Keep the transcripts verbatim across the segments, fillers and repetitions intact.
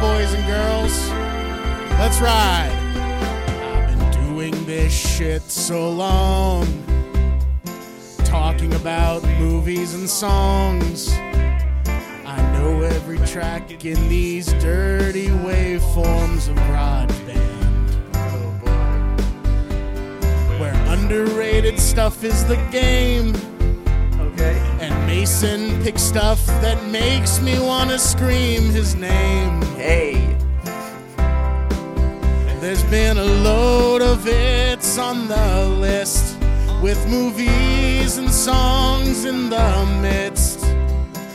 boys and girls. Let's ride. I've been doing this shit so long, talking about movies and songs. I know every track in these dirty waveforms of broadband. Oh boy. Where underrated stuff is the game. Okay. And Mason picks stuff that makes me want to scream his name. Hey. There's been a load of it's on the list, with movies and songs in the midst.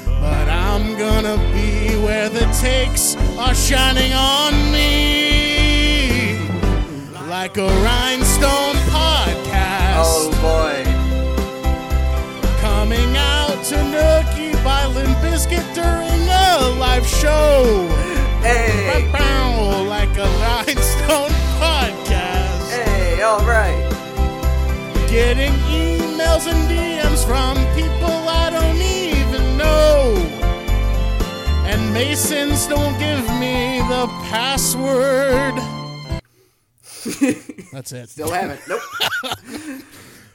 But I'm gonna be where the takes are shining on me, like a rhinestone podcast. Oh boy. Coming out to Nookie by Limp Bizkit during a live show. Hey. Bow, like a rhinestone podcast. Hey, alright. Getting emails and D Ms from people I don't even know. And Masons don't give me the password. That's it. Still haven't. Nope.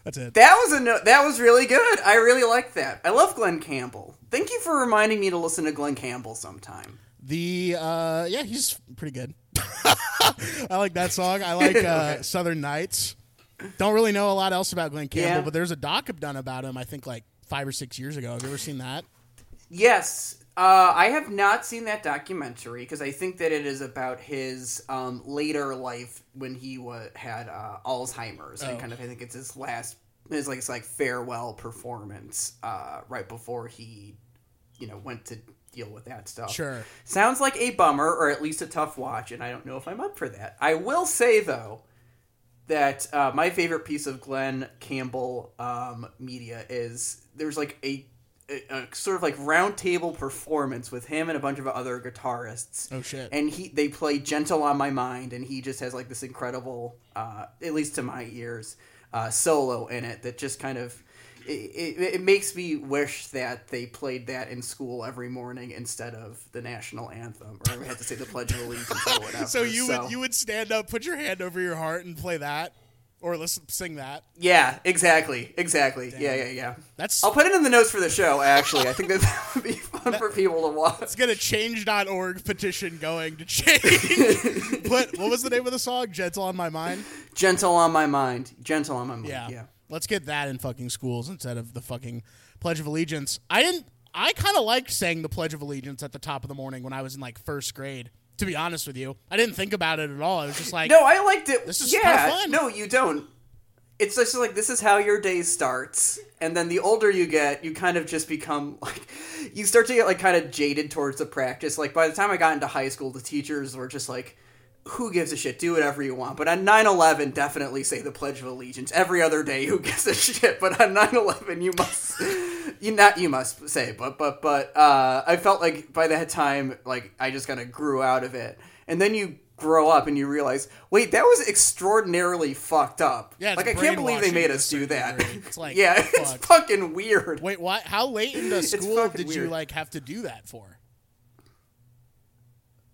That's it. That was a no- that was really good. I really liked that. I love Glenn Campbell. Thank you for reminding me to listen to Glenn Campbell sometime. The, uh, yeah, he's pretty good. I like that song. I like uh, okay. Southern Nights. Don't really know a lot else about Glenn Campbell, yeah. But there's a doc done about him, I think, like five or six years ago. Have you ever seen that? Yes. Uh, I have not seen that documentary, because I think that it is about his um, later life when he wa- had uh, Alzheimer's. Oh. And kind of, I think it's his last, his like, his, like farewell performance uh, right before he, you know, went to deal with that stuff. Sure. Sounds like a bummer, or at least a tough watch, and I don't know if I'm up for that. I will say, though, that uh, my favorite piece of Glenn Campbell um, media is there's like a, a, a sort of like round table performance with him and a bunch of other guitarists. Oh shit! And he they play "Gentle on My Mind," and he just has like this incredible, uh, at least to my ears, uh, solo in it that just kind of it, it, it makes me wish that they played that in school every morning instead of the national anthem, or we had to say the Pledge of Allegiance or whatever. So you so. would you would stand up, put your hand over your heart, and play that, or listen, sing that. Yeah, exactly, exactly. Damn. Yeah, yeah, yeah. That's. I'll put it in the notes for the show. Actually, I think that, that would be fun that, for people to watch. Let's get a change dot org petition going to change. But what was the name of the song? "Gentle on My Mind." Gentle on my mind. Gentle on my mind. Yeah. yeah. Let's get that in fucking schools instead of the fucking Pledge of Allegiance. I didn't. I kind of liked saying the Pledge of Allegiance at the top of the morning when I was in like first grade. To be honest with you, I didn't think about it at all. I was just like, no, I liked it. This is yeah, kind of fun. No, you don't. It's just like this is how your day starts, and then the older you get, you kind of just become like you start to get like kind of jaded towards the practice. Like by the time I got into high school, the teachers were just like, who gives a shit? Do whatever you want. But on nine eleven, definitely say the Pledge of Allegiance. Every other day, who gives a shit? But on nine eleven, you must... you Not you must say, but... But but uh, I felt like by that time, like, I just kind of grew out of it. And then you grow up and you realize, wait, that was extraordinarily fucked up. Yeah, like, I can't believe they made us do that. Degree. It's like... yeah, fuck. It's fucking weird. Wait, what? How late into school did weird. you, like, have to do that for?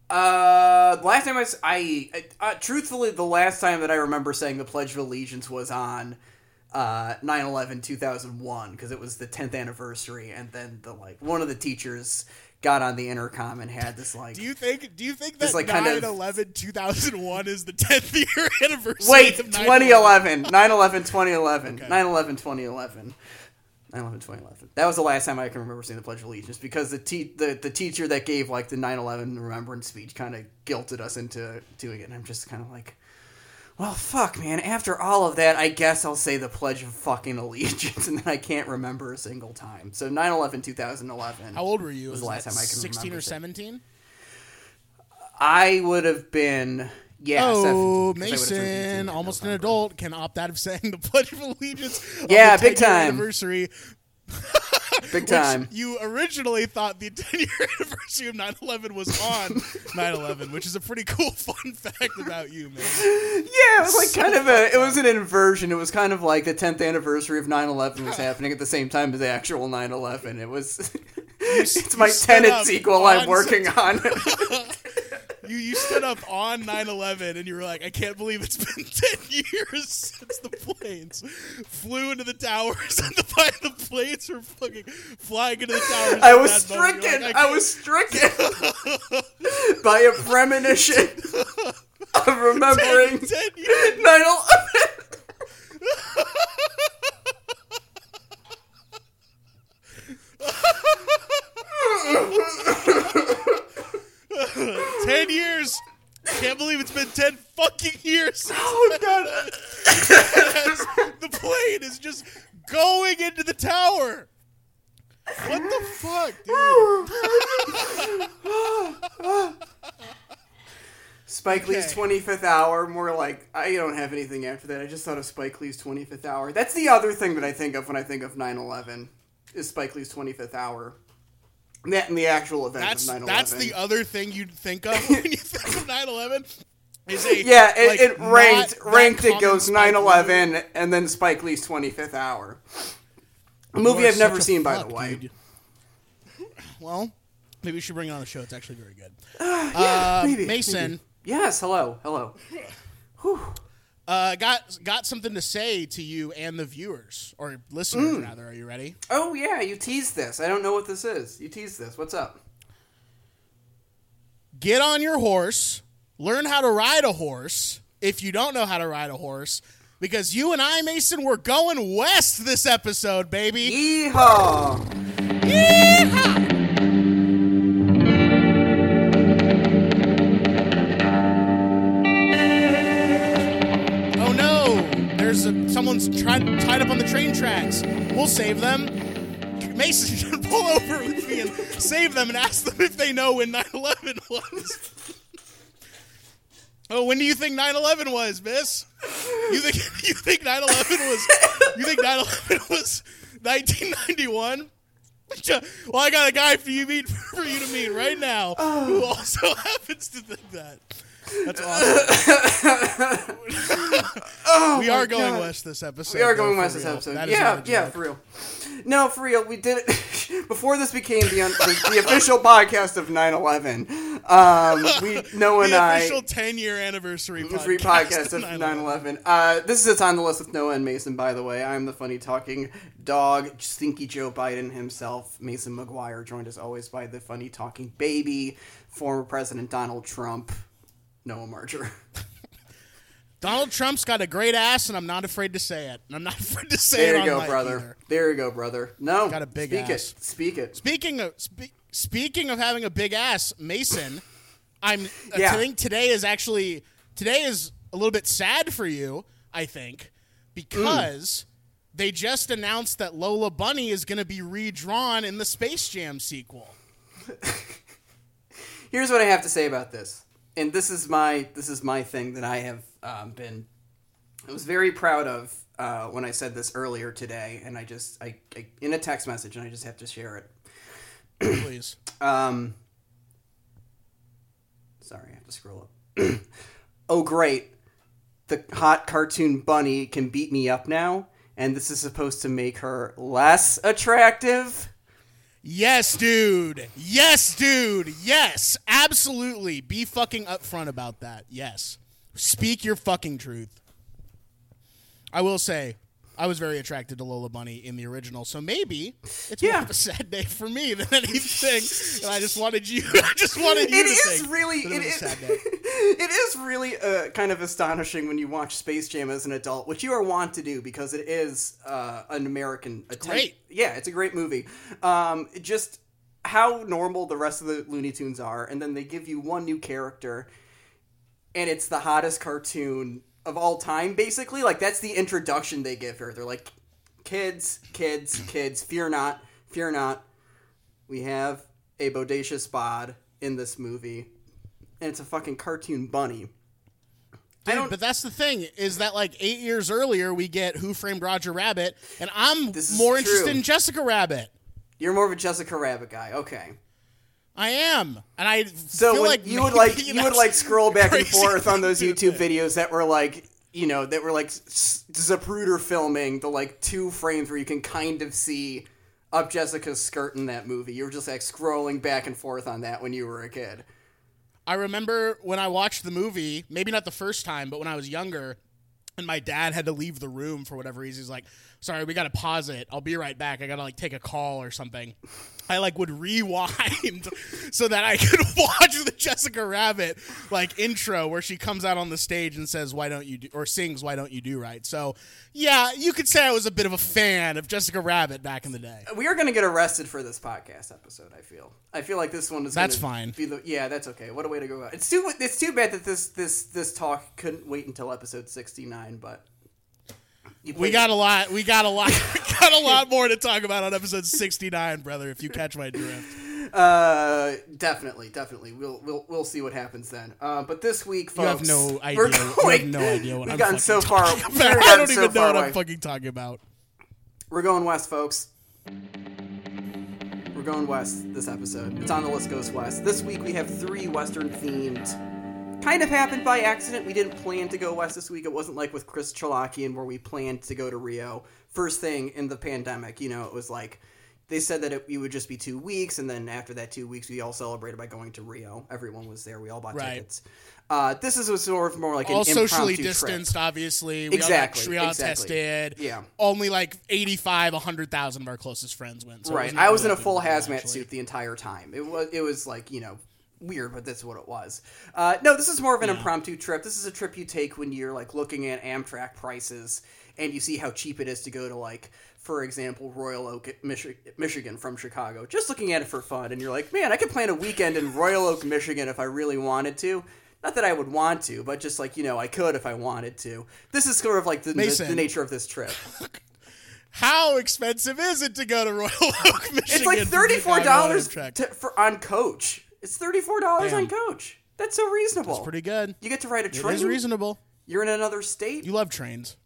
Uh, last time I, was, I, I uh, truthfully, the last time that I remember saying the Pledge of Allegiance was on, uh, nine eleven two thousand one, cause it was the tenth anniversary. And then the, like, one of the teachers got on the intercom and had this, like, do you think, do you think that like nine eleven two thousand one is the tenth year anniversary? Wait, of twenty eleven, nine eleven twenty eleven, okay. nine eleven twenty eleven. nine eleven twenty eleven. That was the last time I can remember seeing the Pledge of Allegiance, because the te- the, the teacher that gave like the nine eleven remembrance speech kind of guilted us into doing it. And I'm just kind of like, well, fuck, man. After all of that, I guess I'll say the Pledge of fucking Allegiance, and then I can't remember a single time. So nine eleven two thousand eleven. How old were you? Was the last time I can sixteen remember. sixteen or seventeen? I would have been... Yeah, oh, Mason, almost an adult, can opt out of saying the Pledge of Allegiance. Yeah, on the big time. Anniversary. Big time. You originally thought the ten-year anniversary of nine eleven was on nine eleven, which is a pretty cool fun fact about you, man. Yeah, it was like so kind of a, it was an inversion. It was kind of like the tenth anniversary of nine eleven was happening at the same time as the actual nine eleven. It was, you, it's my Tenet sequel I'm working on. You you stood up on nine eleven and you were like, I can't believe it's been ten years since the planes flew into the towers and the, the planes were fucking flying into the towers. I was stricken. Like, I, I was stricken by a premonition of remembering ten, ten years. nine eleven. ten years. Can't believe it's been ten fucking years. Since oh God! The plane is just going into the tower. What the fuck, dude? Spike Lee's twenty-fifth hour. More like I don't have anything after that. I just thought of Spike Lee's twenty-fifth hour. That's the other thing that I think of when I think of nine eleven. Is Spike Lee's twenty-fifth hour. That and the actual event that's, of nine eleven. That's the other thing you'd think of when you think of nine eleven. Is a, yeah, it, like, it ranked, ranked it goes nine eleven and then Spike Lee's twenty-fifth hour. A movie I've never seen, fuck, by the way. Dude. Well, maybe we should bring it on the show. It's actually very good. Uh, yeah, uh, maybe, Mason. Maybe. Yes, hello, hello. Whew. Uh, got got something to say to you and the viewers, or listeners, mm. rather. Are you ready? Oh, yeah, you teased this. I don't know what this is. You teased this. What's up? Get on your horse. Learn how to ride a horse, if you don't know how to ride a horse, because you and I, Mason, we're going west this episode, baby. Yeehaw! Yeehaw! A, someone's tried, tied up on the train tracks. We'll save them. Mason should pull over with me and save them and ask them if they know when nine eleven was. Oh, when do you think nine eleven was, miss? You think you think nine eleven was you think nine eleven was nineteen ninety-one? Well, I got a guy for you meet for you to meet right now who also happens to think that. That's awesome. Oh, we are going God. west this episode. We are going though, west this real. episode. That yeah, yeah, for real. No, for real. We did it before this became the, un- the, the official podcast of nine eleven. Um, we, Noah and I. The official ten year anniversary podcast, podcast of nine eleven. Uh, this is It's on the List with Noah and Mason, by the way. I'm the funny talking dog, stinky Joe Biden himself, Mason McGuire, joined as always by the funny talking baby, former President Donald Trump. Noah Marcher. Donald Trump's got a great ass, and I'm not afraid to say it. And I'm not afraid to say there it. There you go, brother. Either. There you go, brother. No, got a big speak ass. It. Speak it. Speaking of spe- speaking of having a big ass, Mason, I'm. Yeah. I think today is actually today is a little bit sad for you. I think because mm. they just announced that Lola Bunny is going to be redrawn in the Space Jam sequel. Here's what I have to say about this. And this is my this is my thing that I have um, been. I was very proud of uh, when I said this earlier today, and I just I, I in a text message, and I just have to share it. Please. Um. Sorry, I have to scroll up. Oh great, the hot cartoon bunny can beat me up now, and this is supposed to make her less attractive. Yes, dude. Yes, dude. Yes, absolutely. Be fucking upfront about that. Yes. Speak your fucking truth. I will say, I was very attracted to Lola Bunny in the original, so maybe it's yeah. more of a sad day for me than anything. And I just wanted you. I just wanted you it to is think really, that it, it was a sad day. It is really uh, kind of astonishing when you watch Space Jam as an adult, which you are wont to do because it is uh, an American attempt. Great. Yeah, it's a great movie. Um, just how normal the rest of the Looney Tunes are, and then they give you one new character, and it's the hottest cartoon of all time, basically. Like, that's the introduction they give her. They're like, kids, kids, kids, fear not, fear not. We have a bodacious bod in this movie. And it's a fucking cartoon bunny. Dude, I don't... But that's the thing, is that like eight years earlier, we get Who Framed Roger Rabbit, and I'm more true. interested in Jessica Rabbit. You're more of a Jessica Rabbit guy, okay. I am, and I so feel like you would like you would like scroll back and forth on those YouTube videos that were like you know that were like Zapruder filming the like two frames where you can kind of see up Jessica's skirt in that movie. You were just like scrolling back and forth on that when you were a kid. I remember when I watched the movie, maybe not the first time, but when I was younger, and my dad had to leave the room for whatever reason. He's like, sorry, we got to pause it. I'll be right back. I got to, like, take a call or something. I, like, would rewind so that I could watch the Jessica Rabbit, like, intro where she comes out on the stage and says, why don't you do, or sings, why don't you do right? So, yeah, you could say I was a bit of a fan of Jessica Rabbit back in the day. We are going to get arrested for this podcast episode, I feel. I feel like this one is going to be the... Yeah, that's okay. What a way to go out. It's too, it's too bad that this, this, this talk couldn't wait until episode sixty-nine, but... We got a lot. We got a lot. got a lot more to talk about on episode sixty-nine, brother. If you catch my drift. Uh, definitely, definitely. We'll we'll we'll see what happens then. Uh, but this week, folks, you have no idea. Going, you have no idea what we've I'm gotten so far. We've gotten I don't so even know what away. I'm fucking talking about. We're going west, folks. We're going west this episode. It's on the list. Goes west. This week we have three Western themed. Kind of happened by accident. We didn't plan to go west this week. It wasn't like with Chris Chalakian where we planned to go to Rio. First thing in the pandemic, you know, it was like they said that it, it would just be two weeks. And then after that two weeks, we all celebrated by going to Rio. Everyone was there. We all bought right. tickets. Uh, this is sort of more like all an impromptu socially distanced, trip. Obviously. We exactly. All, we all exactly. tested. Yeah. Only like eighty-five, one hundred thousand of our closest friends went. So right. I was really in a full hazmat actually. Suit the entire time. It was, it was like, you know. Weird, but that's what it was. Uh, no, this is more of an yeah. impromptu trip. This is a trip you take when you're like looking at Amtrak prices and you see how cheap it is to go to, like, for example, Royal Oak, Michi- Michigan from Chicago. Just looking at it for fun, and you're like, man, I could plan a weekend in Royal Oak, Michigan if I really wanted to. Not that I would want to, but just like, you know, I could if I wanted to. This is sort of like the, the, the nature of this trip. How expensive is it to go to Royal Oak, Michigan? It's like thirty-four dollars to, for, on coach. It's thirty-four dollars Damn. On coach. That's so reasonable. That's pretty good. You get to ride a train. It is reasonable. You're in another state. You love trains.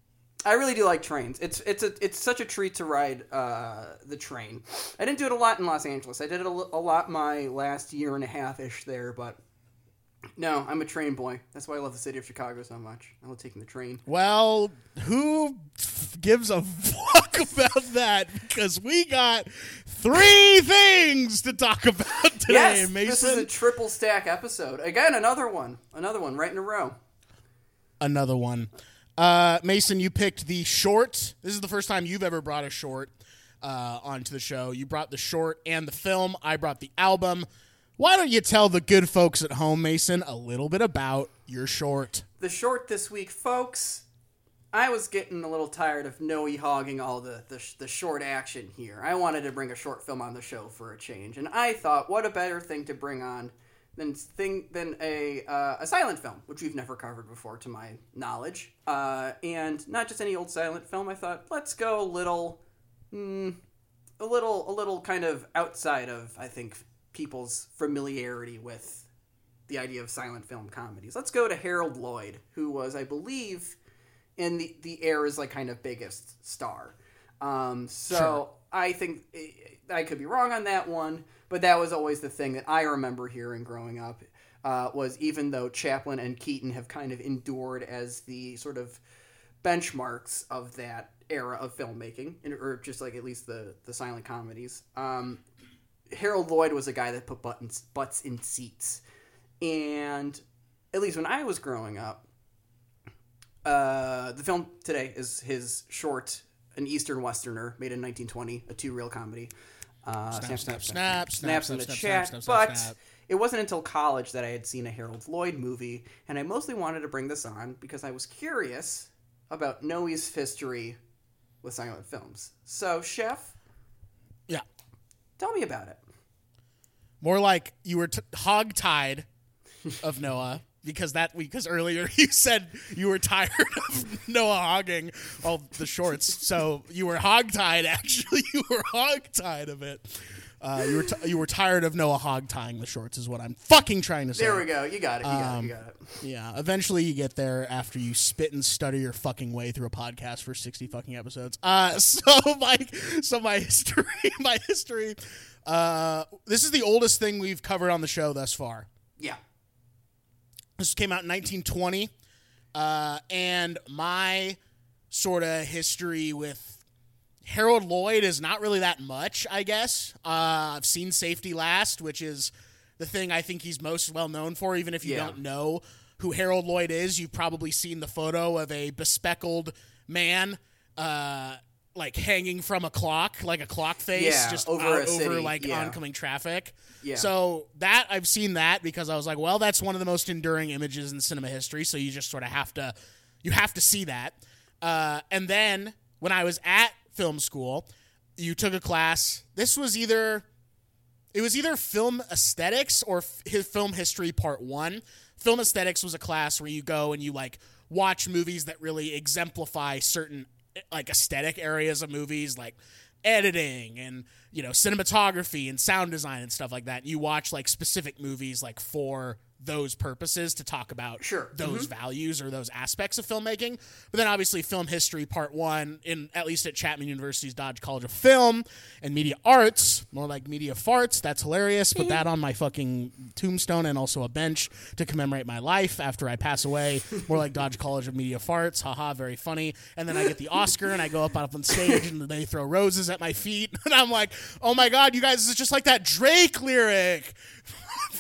I really do like trains. It's it's a, it's such a treat to ride uh, the train. I didn't do it a lot in Los Angeles. I did it a, a lot my last year and a half-ish there, but no, I'm a train boy. That's why I love the city of Chicago so much. I love taking the train. Well, who gives a fuck about that? Because we got... Three things to talk about today, yes, Mason. This is a triple stack episode. Again, another one. Another one right in a row. Another one. Uh, Mason, you picked the short. This is the first time you've ever brought a short uh, onto the show. You brought the short and the film. I brought the album. Why don't you tell the good folks at home, Mason, a little bit about your short? The short this week, folks... I was getting a little tired of no-hogging all the, the the short action here. I wanted to bring a short film on the show for a change, and I thought, what a better thing to bring on than thing than a uh, a silent film, which we've never covered before, to my knowledge. Uh, and not just any old silent film. I thought, let's go a little, mm, a little, a little kind of outside of I think people's familiarity with the idea of silent film comedies. Let's go to Harold Lloyd, who was, I believe. And the, the era's, like, kind of biggest star. Um, so sure. I think I could be wrong on that one, but that was always the thing that I remember hearing growing up uh, was even though Chaplin and Keaton have kind of endured as the sort of benchmarks of that era of filmmaking, or just, like, at least the, the silent comedies, um, Harold Lloyd was a guy that put buttons, butts in seats. And at least when I was growing up, Uh, the film today is his short, An Eastern Westerner, made in nineteen twenty, a two-reel comedy. Uh, snap, snap, snap, snap, snap, snap, snap, snap in the snap, chat. Snap, snap, but snap. It wasn't until college that I had seen a Harold Lloyd movie, and I mostly wanted to bring this on because I was curious about Noe's history with silent films. So, Chef, yeah, tell me about it. More like you were t- hog-tied of Noah. Because that because earlier you said you were tired of Noah hogging all the shorts, so you were hogtied. Actually, you were hogtied of it. Uh, you were t- you were tired of Noah hogtying the shorts, is what I'm fucking trying to say. There we go. You got it. You um, got it. You got it. Yeah. Eventually, you get there after you spit and stutter your fucking way through a podcast for sixty fucking episodes. Uh, so my so my history, my history. Uh, this is the oldest thing we've covered on the show thus far. Yeah. This came out in nineteen twenty, uh, and my sort of history with Harold Lloyd is not really that much, I guess. Uh, I've seen Safety Last, which is the thing I think he's most well known for. Even if you yeah. don't know who Harold Lloyd is, you've probably seen the photo of a bespeckled man, uh, like hanging from a clock, like a clock face, yeah, just over, out, over like yeah. oncoming traffic. Yeah. So that I've seen that because I was like, well, that's one of the most enduring images in cinema history. So you just sort of have to, you have to see that. Uh, and then when I was at film school, you took a class. This was either, it was either film aesthetics or f- film history part one. Film aesthetics was a class where you go and you like watch movies that really exemplify certain like aesthetic areas of movies, like editing and, you know, cinematography and sound design and stuff like that. You watch like specific movies like for those purposes to talk about sure. those mm-hmm. values or those aspects of filmmaking. But then obviously film history part one, in at least at Chapman University's Dodge College of Film and Media Arts, more like media farts. That's hilarious. Put that on my fucking tombstone and also a bench to commemorate my life after I pass away. More like Dodge College of Media Farts. Haha, very funny. And then I get the Oscar and I go up on stage and they throw roses at my feet. And I'm like, oh my God, you guys, it's just like that Drake lyric.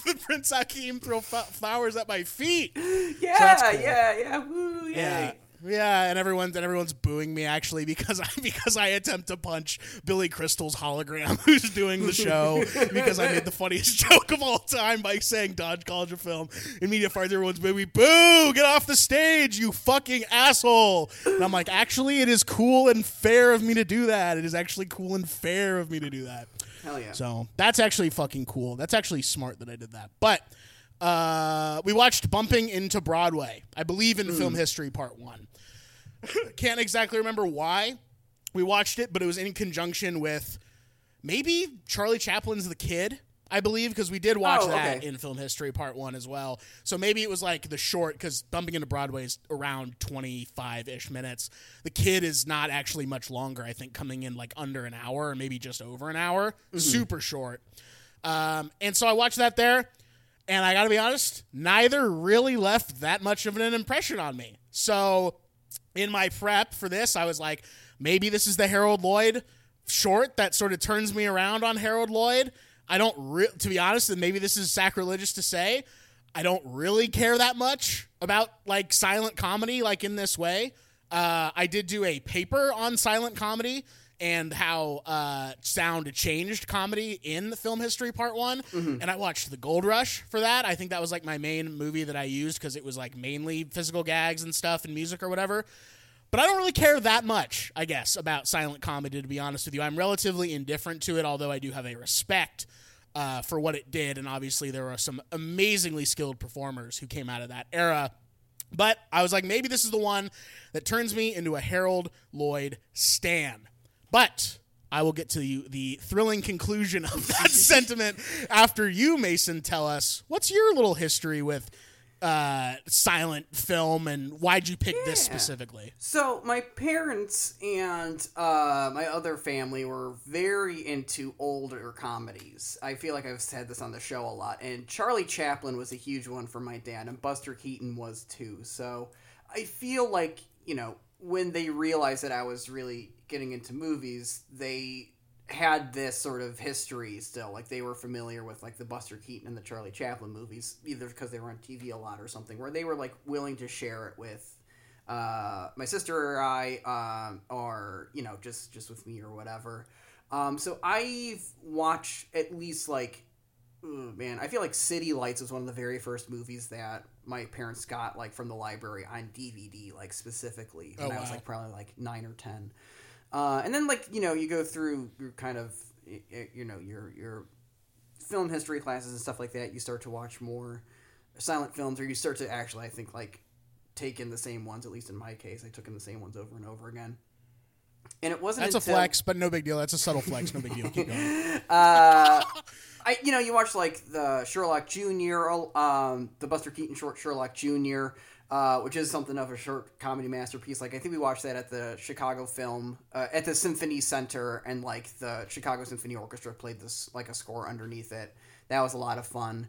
The Prince Hakeem throw f- flowers at my feet. Yeah, so that's cool. yeah, yeah, woo, yeah, yeah, and everyone's and everyone's booing me actually because I because I attempt to punch Billy Crystal's hologram who's doing the show because I made the funniest joke of all time by saying Dodge College of Film and Media Farts. Everyone's booing, boo, get off the stage, you fucking asshole. And I'm like, actually, it is cool and fair of me to do that. It is actually cool and fair of me to do that. Hell yeah. So that's actually fucking cool. That's actually smart that I did that. But uh, we watched Bumping into Broadway, I believe in mm. Film History Part one. Can't exactly remember why we watched it, but it was in conjunction with maybe Charlie Chaplin's The Kid, I believe, because we did watch oh, that okay. in Film History Part one as well. So maybe it was like the short, because Bumping into Broadway is around twenty-five-ish minutes. The Kid is not actually much longer, I think, coming in like under an hour or maybe just over an hour. Mm-hmm. Super short. Um, and so I watched that there, and I got to be honest, neither really left that much of an impression on me. So in my prep for this, I was like, maybe this is the Harold Lloyd short that sort of turns me around on Harold Lloyd. I don't, re- to be honest, and maybe this is sacrilegious to say, I don't really care that much about like silent comedy, like in this way. Uh, I did do a paper on silent comedy and how uh, sound changed comedy in the Film History Part One, mm-hmm. and I watched The Gold Rush for that. I think that was like my main movie that I used because it was like mainly physical gags and stuff and music or whatever. But I don't really care that much, I guess, about silent comedy, to be honest with you. I'm relatively indifferent to it, although I do have a respect uh, for what it did. And obviously there are some amazingly skilled performers who came out of that era. But I was like, maybe this is the one that turns me into a Harold Lloyd stan. But I will get to you the thrilling conclusion of that sentiment after you, Mason, tell us what's your little history with Uh, silent film and why'd you pick yeah. this specifically? So my parents and uh, my other family were very into older comedies. I feel like I've said this on the show a lot, and Charlie Chaplin was a huge one for my dad, and Buster Keaton was too. So I feel like, you know, when they realized that I was really getting into movies, they had this sort of history still. Like, they were familiar with like the Buster Keaton and the Charlie Chaplin movies, either because they were on T V a lot or something, where they were like willing to share it with uh my sister or I, um or you know, just just with me or whatever. Um so I've watched at least like ooh, man I feel like City Lights was one of the very first movies that my parents got like from the library on D V D, like specifically when oh, wow. I was like probably like nine or ten. Uh, and then, like, you know, you go through your kind of, you know, your your film history classes and stuff like that. You start to watch more silent films, or you start to actually, I think, like, take in the same ones. At least in my case, I took in the same ones over and over again. And it wasn't That's until... a flex, but no big deal. That's a subtle flex. No big deal. Keep going. Uh, I, you know, you watch, like, the Sherlock Junior, um, the Buster Keaton short Sherlock Junior, Uh, which is something of a short comedy masterpiece. Like, I think we watched that at the Chicago Film, uh, at the Symphony Center, and, like, the Chicago Symphony Orchestra played this, like, a score underneath it. That was a lot of fun.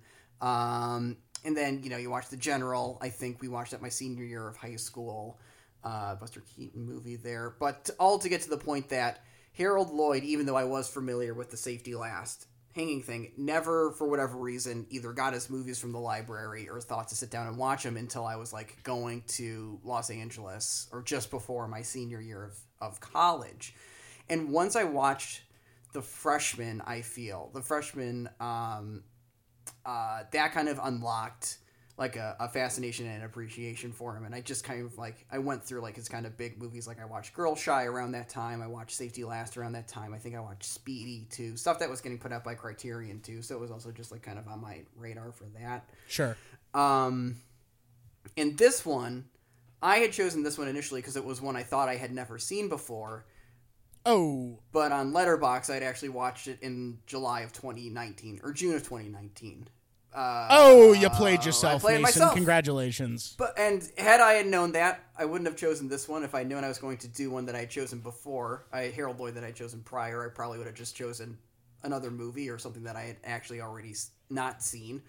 Um, and then, you know, you watch The General. I think we watched that my senior year of high school, uh, Buster Keaton movie there. But all to get to the point that Harold Lloyd, even though I was familiar with The Safety Last, hanging thing, never, for whatever reason, either got his movies from the library or thought to sit down and watch them until I was, like, going to Los Angeles or just before my senior year of, of college. And once I watched The Freshman, I feel, The Freshman, um, uh, that kind of unlocked, like, a, a fascination and appreciation for him. And I just kind of, like, I went through, like, his kind of big movies. Like, I watched Girl Shy around that time. I watched Safety Last around that time. I think I watched Speedy, too. Stuff that was getting put out by Criterion, too. So it was also just, like, kind of on my radar for that. Sure. Um, and this one, I had chosen this one initially because it was one I thought I had never seen before. Oh. But on Letterboxd, I'd actually watched it in July of twenty nineteen, or June of twenty nineteen. Uh, oh, you played yourself, played Mason. Myself. Congratulations. But, and had I had known that, I wouldn't have chosen this one. If I had known I was going to do one that I had chosen before, I, Harold Lloyd that I had chosen prior, I probably would have just chosen another movie or something that I had actually already not seen.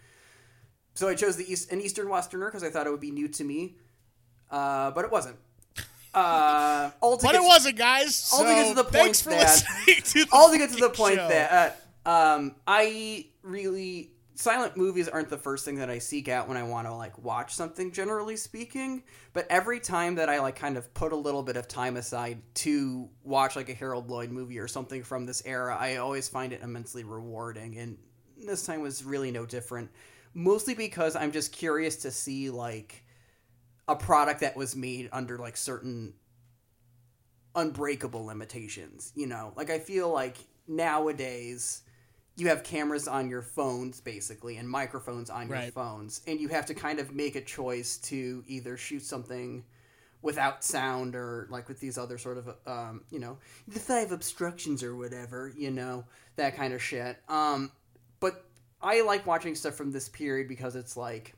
So I chose the East, An Eastern Westerner because I thought it would be new to me. Uh, but it wasn't. Uh, all to but get, it wasn't, guys. All so to get to the point that... To the all to get to the point show. that... Uh, um, I really... Silent movies aren't the first thing that I seek out when I want to, like, watch something, generally speaking. But every time that I, like, kind of put a little bit of time aside to watch, like, a Harold Lloyd movie or something from this era, I always find it immensely rewarding. And this time was really no different. Mostly because I'm just curious to see, like, a product that was made under, like, certain unbreakable limitations, you know? Like, I feel like nowadays... you have cameras on your phones, basically, and microphones on right. your phones. And you have to kind of make a choice to either shoot something without sound or, like, with these other sort of, um, you know, the five obstructions or whatever, you know, that kind of shit. Um, but I like watching stuff from this period because it's, like...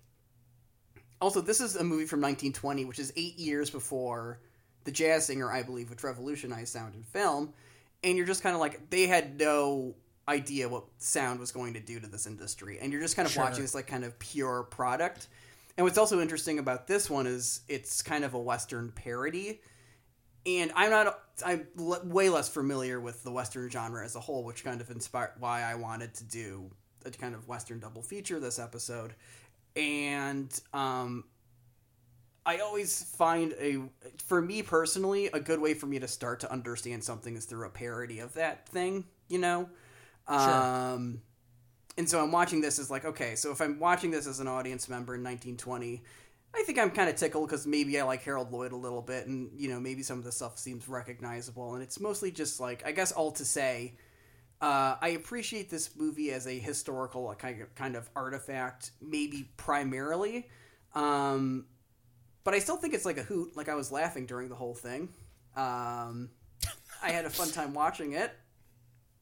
Also, this is a movie from nineteen twenty, which is eight years before The Jazz Singer, I believe, which revolutionized sound in film. And you're just kind of like, they had no... idea what sound was going to do to this industry, and you're just kind of sure. watching this, like, kind of pure product. And what's also interesting about this one is it's kind of a Western parody, and I'm not I'm way less familiar with the Western genre as a whole, which kind of inspired why I wanted to do a kind of Western double feature this episode. And um I always find a, for me personally, a good way for me to start to understand something is through a parody of that thing, you know. Sure. Um, and so I'm watching this as, like, okay, so if I'm watching this as an audience member in nineteen twenty, I think I'm kind of tickled because maybe I like Harold Lloyd a little bit, and, you know, maybe some of the stuff seems recognizable. And it's mostly just, like, I guess all to say, uh, I appreciate this movie as a historical kind of, kind of artifact, maybe primarily. Um, but I still think it's like a hoot. Like, I was laughing during the whole thing. Um, I had a fun time watching it.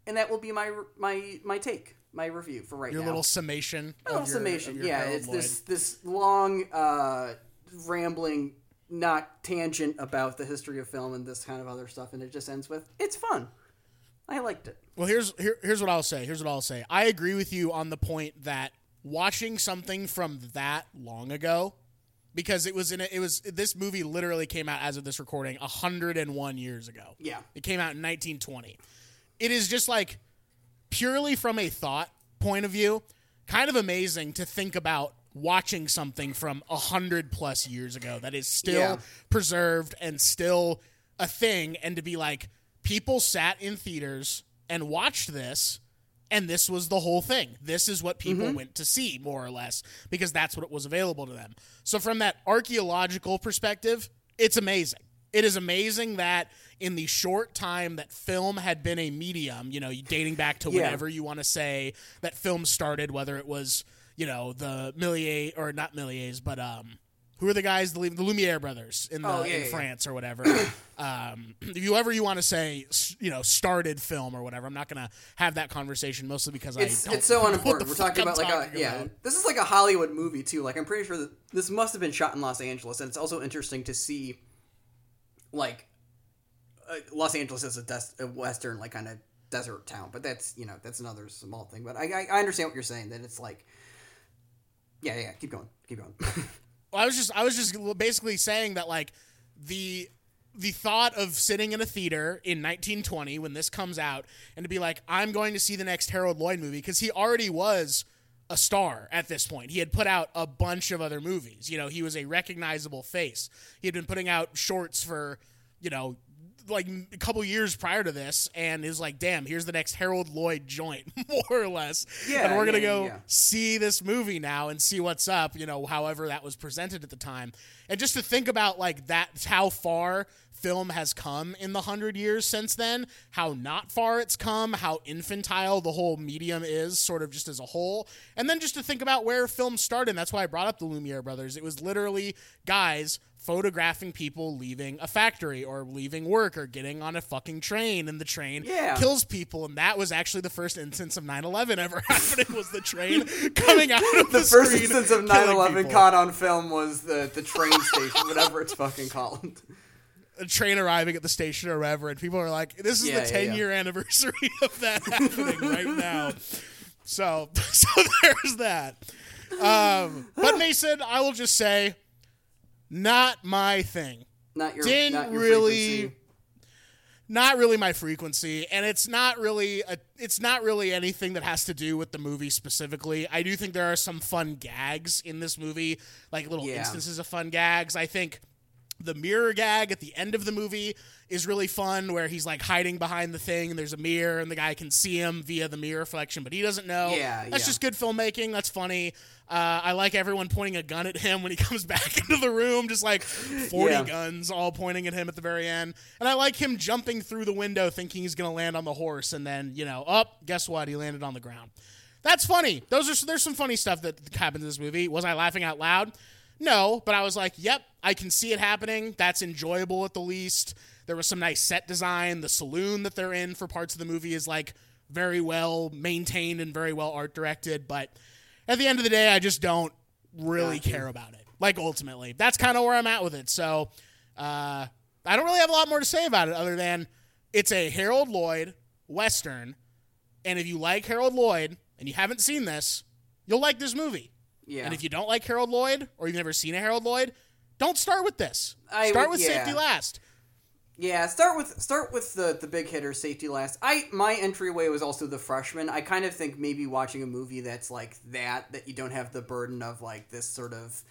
And that will be my my my take, my review for right your now. Your little summation. My little your, summation, yeah. It's Lloyd. this this long, uh, rambling, not tangent about the history of film and this kind of other stuff, and it just ends with, it's fun. I liked it. Well, here's here, here's what I'll say. Here's what I'll say. I agree with you on the point that watching something from that long ago, because it was in a, it was this movie literally came out as of this recording one hundred one years ago. Yeah, it came out in nineteen twenty. It is just, like, purely from a thought point of view, kind of amazing to think about watching something from one hundred plus years ago that is still yeah. preserved and still a thing, and to be like, people sat in theaters and watched this, and this was the whole thing. This is what people mm-hmm. went to see, more or less, because that's what was available to them. So from that archaeological perspective, it's amazing. It is amazing that in the short time that film had been a medium, you know, dating back to yeah. whenever you want to say that film started, whether it was, you know, the Milliers, or not Milliers, but um, who are the guys, the Lumiere brothers in, the, oh, yeah, in yeah, France yeah. or whatever. um, whoever you want to say, you know, started film or whatever. I'm not going to have that conversation, mostly because it's, I don't It's so unimportant. We're talking about, I'm like, talking a, yeah, about. This is like a Hollywood movie, too. Like, I'm pretty sure that this must have been shot in Los Angeles, and it's also interesting to see... Like, uh, Los Angeles is a, des- a Western, like, kind of desert town, but that's, you know, that's another small thing. But I, I understand what you're saying, that it's like, yeah, yeah, keep going, keep going. Well, I was just, I was just basically saying that, like, the the thought of sitting in a theater in nineteen twenty when this comes out and to be like, I'm going to see the next Harold Lloyd movie, because he already was a star at this point. He had put out a bunch of other movies. You know, he was a recognizable face. He had been putting out shorts for, you know, like a couple years prior to this, and is like, damn, here's the next Harold Lloyd joint, more or less. Yeah, and we're going to yeah, go yeah. see this movie now and see what's up, you know, however that was presented at the time. And just to think about, like, that's how far film has come in the hundred years since then, how not far it's come, how infantile the whole medium is, sort of just as a whole. And then just to think about where film started, and that's why I brought up the Lumiere brothers. It was literally guys photographing people leaving a factory or leaving work or getting on a fucking train, and the train yeah. kills people. And that was actually the first instance of nine eleven ever happening, was the train coming out of the, the first screen, instance of nine eleven caught on film was the, the train station, whatever it's fucking called. A train arriving at the station or wherever, and people are like, this is yeah, the ten yeah, year yeah. anniversary of that happening right now. So, so there's that. Um, but Mason, I will just say, not my thing. Not your Didn't not your really frequency. Not really my frequency, and it's not really a, it's not really anything that has to do with the movie specifically. I do think there are some fun gags in this movie, like little yeah. instances of fun gags. I think the mirror gag at the end of the movie is really fun, where he's like hiding behind the thing and there's a mirror and the guy can see him via the mirror reflection, but he doesn't know. Yeah, that's yeah. just good filmmaking. That's funny. Uh, I like everyone pointing a gun at him when he comes back into the room, just like forty yeah. guns all pointing at him at the very end. And I like him jumping through the window thinking he's going to land on the horse, and then, you know, oh, guess what? He landed on the ground. That's funny. Those are There's some funny stuff that happens in this movie. Was I laughing out loud? No, but I was like, yep, I can see it happening. That's enjoyable at the least. There was some nice set design. The saloon that they're in for parts of the movie is like very well maintained and very well art directed. But at the end of the day, I just don't really yeah. care about it. Like, ultimately, that's kind of where I'm at with it. So uh, I don't really have a lot more to say about it, other than it's a Harold Lloyd Western. And if you like Harold Lloyd and you haven't seen this, you'll like this movie. Yeah. And if you don't like Harold Lloyd, or you've never seen a Harold Lloyd, don't start with this. I, start with yeah. Safety Last. Yeah, start with start with the, the big hitter, Safety Last. I my entryway was also The Freshman. I kind of think maybe watching a movie that's like that, that you don't have the burden of like this sort of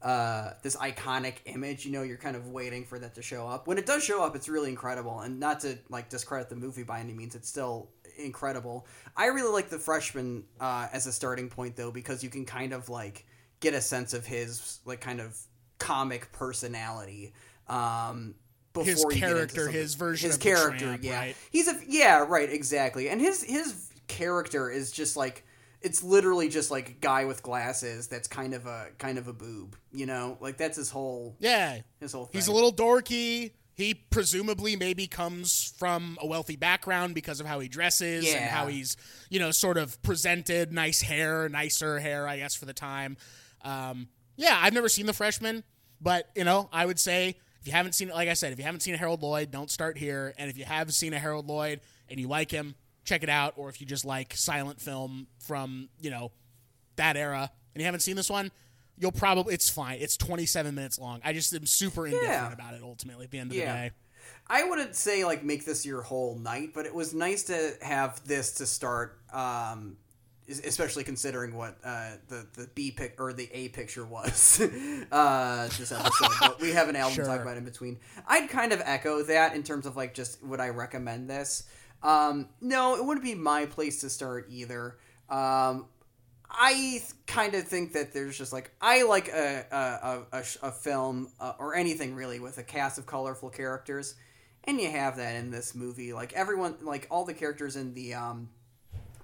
uh, this iconic image. You know, you're kind of waiting for that to show up. When it does show up, it's really incredible. And not to like discredit the movie by any means, it's still incredible. I really like The Freshman uh, as a starting point, though, because you can kind of like get a sense of his like kind of comic personality. Um, before his character, his version, his of character, the tramp, yeah, right? he's a yeah, right, exactly. And his his character is just like, it's literally just like a guy with glasses that's kind of a kind of a boob, you know, like that's his whole yeah, his whole thing. He's a little dorky. He presumably maybe comes from a wealthy background because of how he dresses yeah. and how he's, you know, sort of presented. Nice hair, nicer hair, I guess, for the time. Um, yeah, I've never seen The Freshman, but, you know, I would say if you haven't seen it, like I said, if you haven't seen a Harold Lloyd, don't start here. And if you have seen a Harold Lloyd and you like him, check it out. Or if you just like silent film from, you know, that era and you haven't seen this one, you'll probably, it's fine. It's twenty-seven minutes long. I just am super indifferent yeah. about it ultimately at the end of yeah. the day. I wouldn't say like make this your whole night, but it was nice to have this to start, um, especially considering what uh, the, the B pic or the A picture was uh, this episode. But we have an album sure. to talk about in between. I'd kind of echo that in terms of like just would I recommend this? Um, no, it wouldn't be my place to start either. Um, I kind of think that there's just like, I like a a, a, a film uh, or anything really with a cast of colorful characters, and you have that in this movie. Like everyone, like all the characters in the um,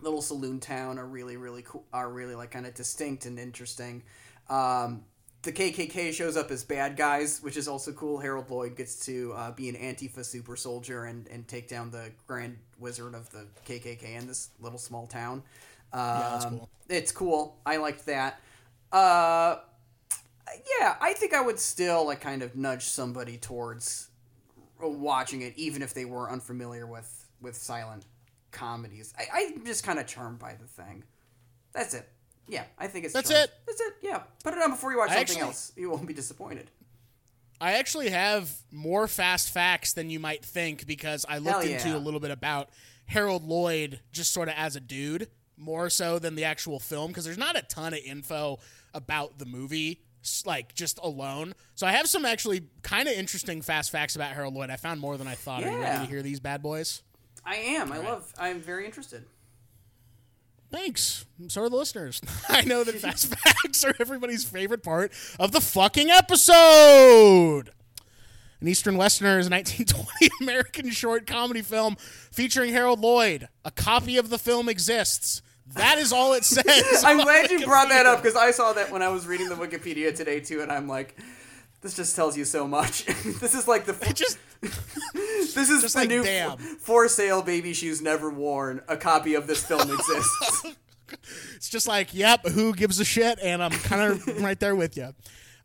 little saloon town are really, really cool, are really like kind of distinct and interesting. Um, the K K K shows up as bad guys, which is also cool. Harold Lloyd gets to uh, be an Antifa super soldier and, and take down the Grand Wizard of the K K K in this little small town. Um, yeah, that's cool. It's cool. I liked that. Uh, yeah, I think I would still like kind of nudge somebody towards watching it, even if they were unfamiliar with, with silent comedies. I, I'm just kind of charmed by the thing. That's it. Yeah, I think it's. That's charmed. it. That's it. Yeah, put it on before you watch I something actually, else. You won't be disappointed. I actually have more fast facts than you might think, because I looked yeah. into a little bit about Harold Lloyd just sort of as a dude, more so than the actual film, because there's not a ton of info about the movie, like, just alone. So I have some actually kind of interesting fast facts about Harold Lloyd. I found more than I thought. Yeah. Are you ready to hear these bad boys? I am. All I right. love, I'm very interested. Thanks. So are the listeners. I know that fast facts are everybody's favorite part of the fucking episode. An Eastern Westerner is a nineteen twenty American short comedy film featuring Harold Lloyd. A copy of the film exists. That is all it says. I'm glad you brought that up, because I saw that when I was reading the Wikipedia today, too, and I'm like, this just tells you so much. This is like the... F- just, this is just the like, new damn. For sale baby shoes never worn. A copy of this film exists. It's just like, yep, who gives a shit? And I'm kind of right there with you.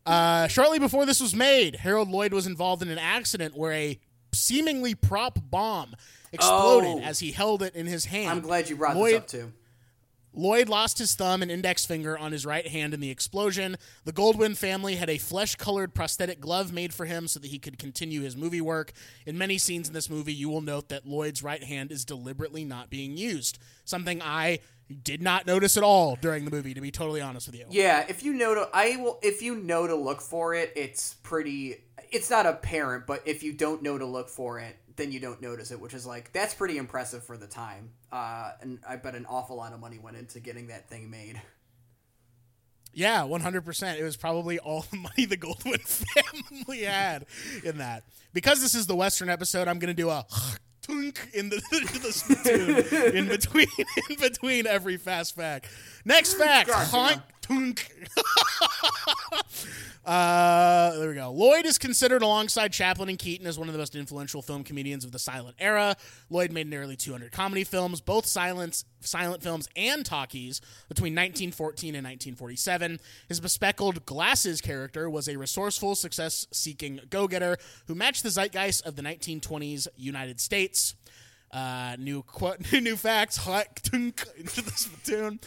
Uh, shortly before this was made, Harold Lloyd was involved in an accident where a seemingly prop bomb exploded oh. as he held it in his hand. I'm glad you brought Lloyd- this up, too. Lloyd lost his thumb and index finger on his right hand in the explosion. The Goldwyn family had a flesh-colored prosthetic glove made for him so that he could continue his movie work. In many scenes in this movie, you will note that Lloyd's right hand is deliberately not being used, something I did not notice at all during the movie, to be totally honest with you. Yeah, if you know to, I will, if you know to look for it, it's pretty... It's not apparent, but if you don't know to look for it, then you don't notice it, which is like, that's pretty impressive for the time. Uh, and I bet an awful lot of money went into getting that thing made. Yeah, one hundred percent. It was probably all the money the Goldwyn family had in that. Because this is the Western episode, I'm going to do a tunk in the, the, the in between in between every fast fact. Next fact. Honk. uh, there we go. Lloyd is considered, alongside Chaplin and Keaton, as one of the most influential film comedians of the silent era. Lloyd made nearly two hundred comedy films, both silent, silent films and talkies, between nineteen fourteen and nineteen forty-seven. His bespectacled glasses character was a resourceful, success-seeking go-getter who matched the zeitgeist of the nineteen twenties United States. Uh, new qu- new facts hot tunk into the spittoon.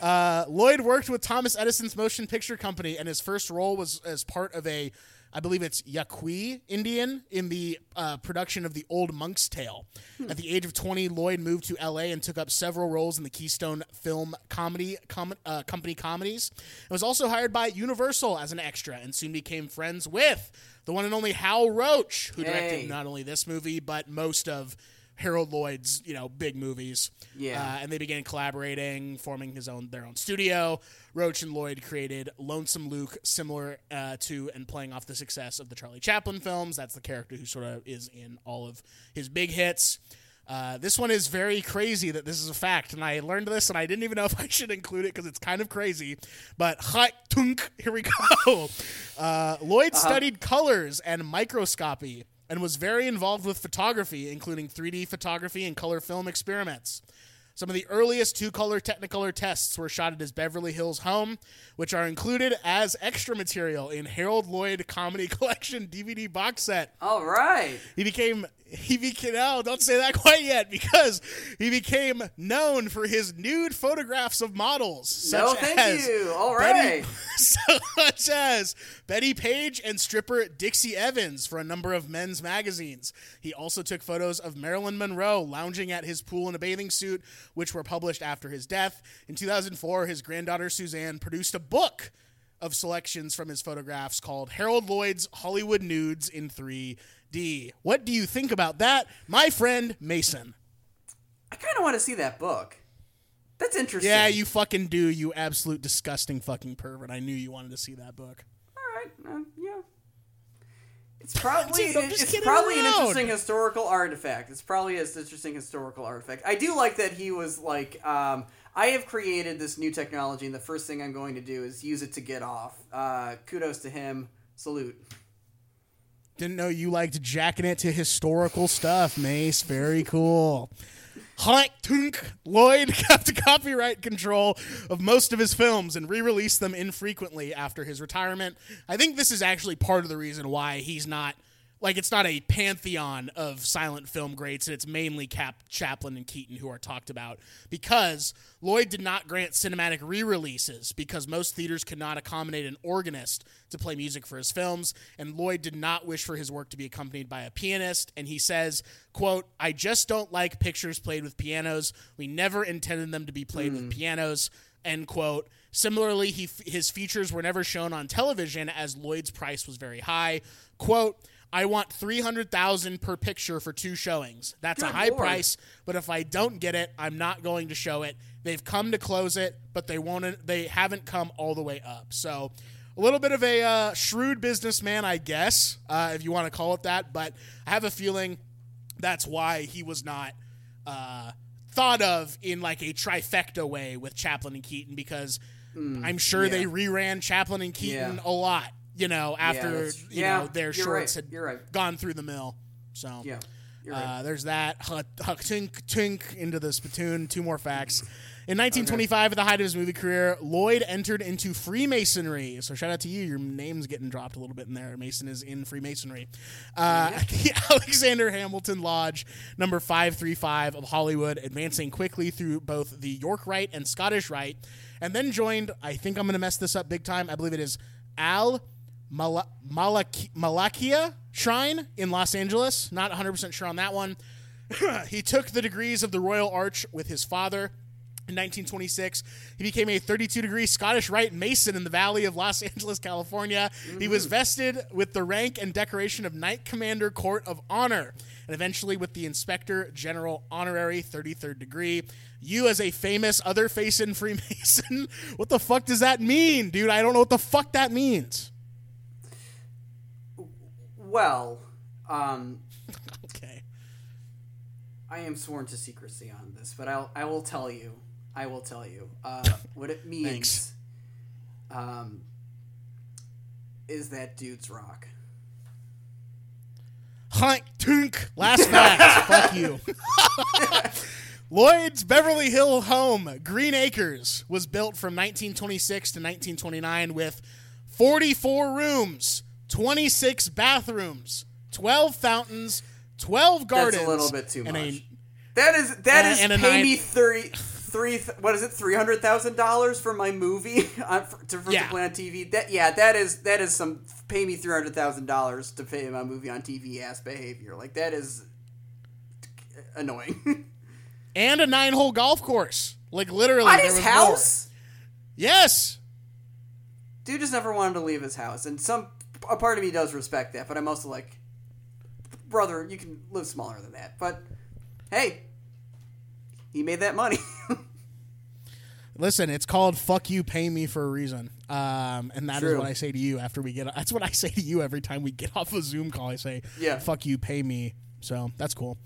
Uh, Lloyd worked with Thomas Edison's motion picture company, and his first role was as part of a, I believe it's Yaqui Indian, in the uh, production of The Old Monk's Tale. Hmm. At the age of twenty, Lloyd moved to L A and took up several roles in the Keystone Film Comedy com- uh, Company comedies. He was also hired by Universal as an extra and soon became friends with the one and only Hal Roach, who directed hey. not only this movie but most of Harold Lloyd's, you know, big movies. Yeah. Uh, and they began collaborating, forming his own their own studio. Roach and Lloyd created Lonesome Luke, similar uh, to and playing off the success of the Charlie Chaplin films. That's the character who sort of is in all of his big hits. Uh, this one is very crazy that this is a fact, and I learned this, and I didn't even know if I should include it because it's kind of crazy. But here we go. Uh, Lloyd uh-huh. studied colors and microscopy, and was very involved with photography, including three D photography and color film experiments. Some of the earliest two-color Technicolor tests were shot at his Beverly Hills home, which are included as extra material in Harold Lloyd Comedy Collection D V D box set. All right. He became... He became... No, don't say that quite yet, because he became known for his nude photographs of models. No, such thank as you. All right. Betty, such as Betty Page and stripper Dixie Evans for a number of men's magazines. He also took photos of Marilyn Monroe lounging at his pool in a bathing suit, which were published after his death. In two thousand four, his granddaughter Suzanne produced a book of selections from his photographs called Harold Lloyd's Hollywood Nudes in three D. What do you think about that, my friend Mason? I kind of want to see that book. That's interesting. Yeah, you fucking do, you absolute disgusting fucking pervert. I knew you wanted to see that book. All right, um, yeah. It's probably Dude, it, it's probably around. an interesting historical artifact. It's probably an interesting historical artifact. I do like that he was like, um, I have created this new technology, and the first thing I'm going to do is use it to get off. Uh, kudos to him. Salute. Didn't know you liked jacking it to historical stuff, Mace. Very cool. Hot tunk. Lloyd got the copyright control of most of his films and re-released them infrequently after his retirement. I think this is actually part of the reason why he's not like, it's not a pantheon of silent film greats, and it's mainly Cap Chaplin and Keaton who are talked about, because Lloyd did not grant cinematic re-releases because most theaters could not accommodate an organist to play music for his films, and Lloyd did not wish for his work to be accompanied by a pianist, and he says, quote, "I just don't like pictures played with pianos. We never intended them to be played mm. with pianos," end quote. Similarly, he his features were never shown on television as Lloyd's price was very high. Quote, "I want three hundred thousand dollars per picture for two showings. That's Good a high Lord. price, but if I don't get it, I'm not going to show it. They've come to close it, but they won't. They haven't come all the way up." So a little bit of a uh, shrewd businessman, I guess, uh, if you want to call it that. But I have a feeling that's why he was not uh, thought of in like a trifecta way with Chaplin and Keaton, because mm, I'm sure yeah. they reran Chaplin and Keaton yeah. a lot. You know, after yeah, you yeah, know their shorts right, had right. gone through the mill, so yeah, uh, right. there's that. Huck, huck, tink, tink into the spittoon. Two more facts. In nineteen twenty-five, okay. at the height of his movie career, Lloyd entered into Freemasonry. So shout out to you. Your name's getting dropped a little bit in there. Mason is in Freemasonry. Uh, yeah. The Alexander Hamilton Lodge, number five thirty-five of Hollywood, advancing quickly through both the York Rite and Scottish Rite, and then joined, I think I'm going to mess this up big time, I believe it is Al... Mal- Malak- Malakia Shrine in Los Angeles. Not one hundred percent sure on that one. He took the degrees of the Royal Arch with his father. In nineteen twenty-six, he became a thirty-two degree Scottish Rite Mason in the Valley of Los Angeles, California. Mm-hmm. He was vested with the rank and decoration of Knight Commander Court of Honor, and eventually with the Inspector General Honorary thirty-third degree. You, as a famous other face in Freemason, what the fuck does that mean, dude? I don't know what the fuck that means. Well, um, okay. I am sworn to secrecy on this, but I'll I will tell you. I will tell you uh, what it means. Um, is that dudes rock? Hunk tunk. Last fact. Fuck you. Lloyd's Beverly Hill home, Green Acres, was built from nineteen twenty-six to nineteen twenty-nine with forty-four rooms, twenty-six bathrooms, twelve fountains, twelve gardens. That's a little bit too much. A, that is that uh, is pay nine, me thirty three. What is it? Three hundred thousand dollars for my movie on, for, to, for yeah. to play on T V. That yeah, that is that is some pay me three hundred thousand dollars to pay my movie on T V ass behavior. Like, that is annoying. And a nine hole golf course. Like, literally, on his house. More. Yes, dude just never wanted to leave his house, and some. A part of me does respect that, but I'm also like, brother, you can live smaller than that. But hey, he made that money. Listen, it's called "fuck you, pay me" for a reason, um, and that True. is what I say to you after we get. That's what I say to you every time we get off a Zoom call. I say, "Yeah, fuck you, pay me." So that's cool.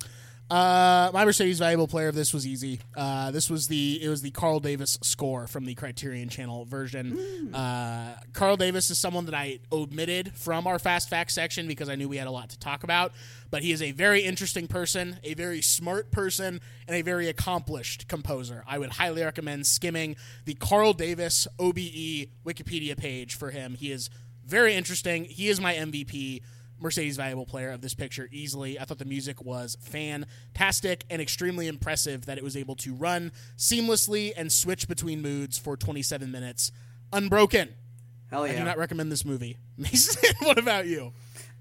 Uh, my Mercedes valuable player of this was easy. Uh, this was the it was the Carl Davis score from the Criterion Channel version. Mm. Uh, Carl Davis is someone that I omitted from our Fast Facts section because I knew we had a lot to talk about. But he is a very interesting person, a very smart person, and a very accomplished composer. I would highly recommend skimming the Carl Davis O B E Wikipedia page for him. He is very interesting. He is my M V P. Mercedes valuable player of this picture easily. I thought the music was fantastic and extremely impressive that it was able to run seamlessly and switch between moods for twenty-seven minutes unbroken. Hell yeah. I do not recommend this movie. Mason, what about you?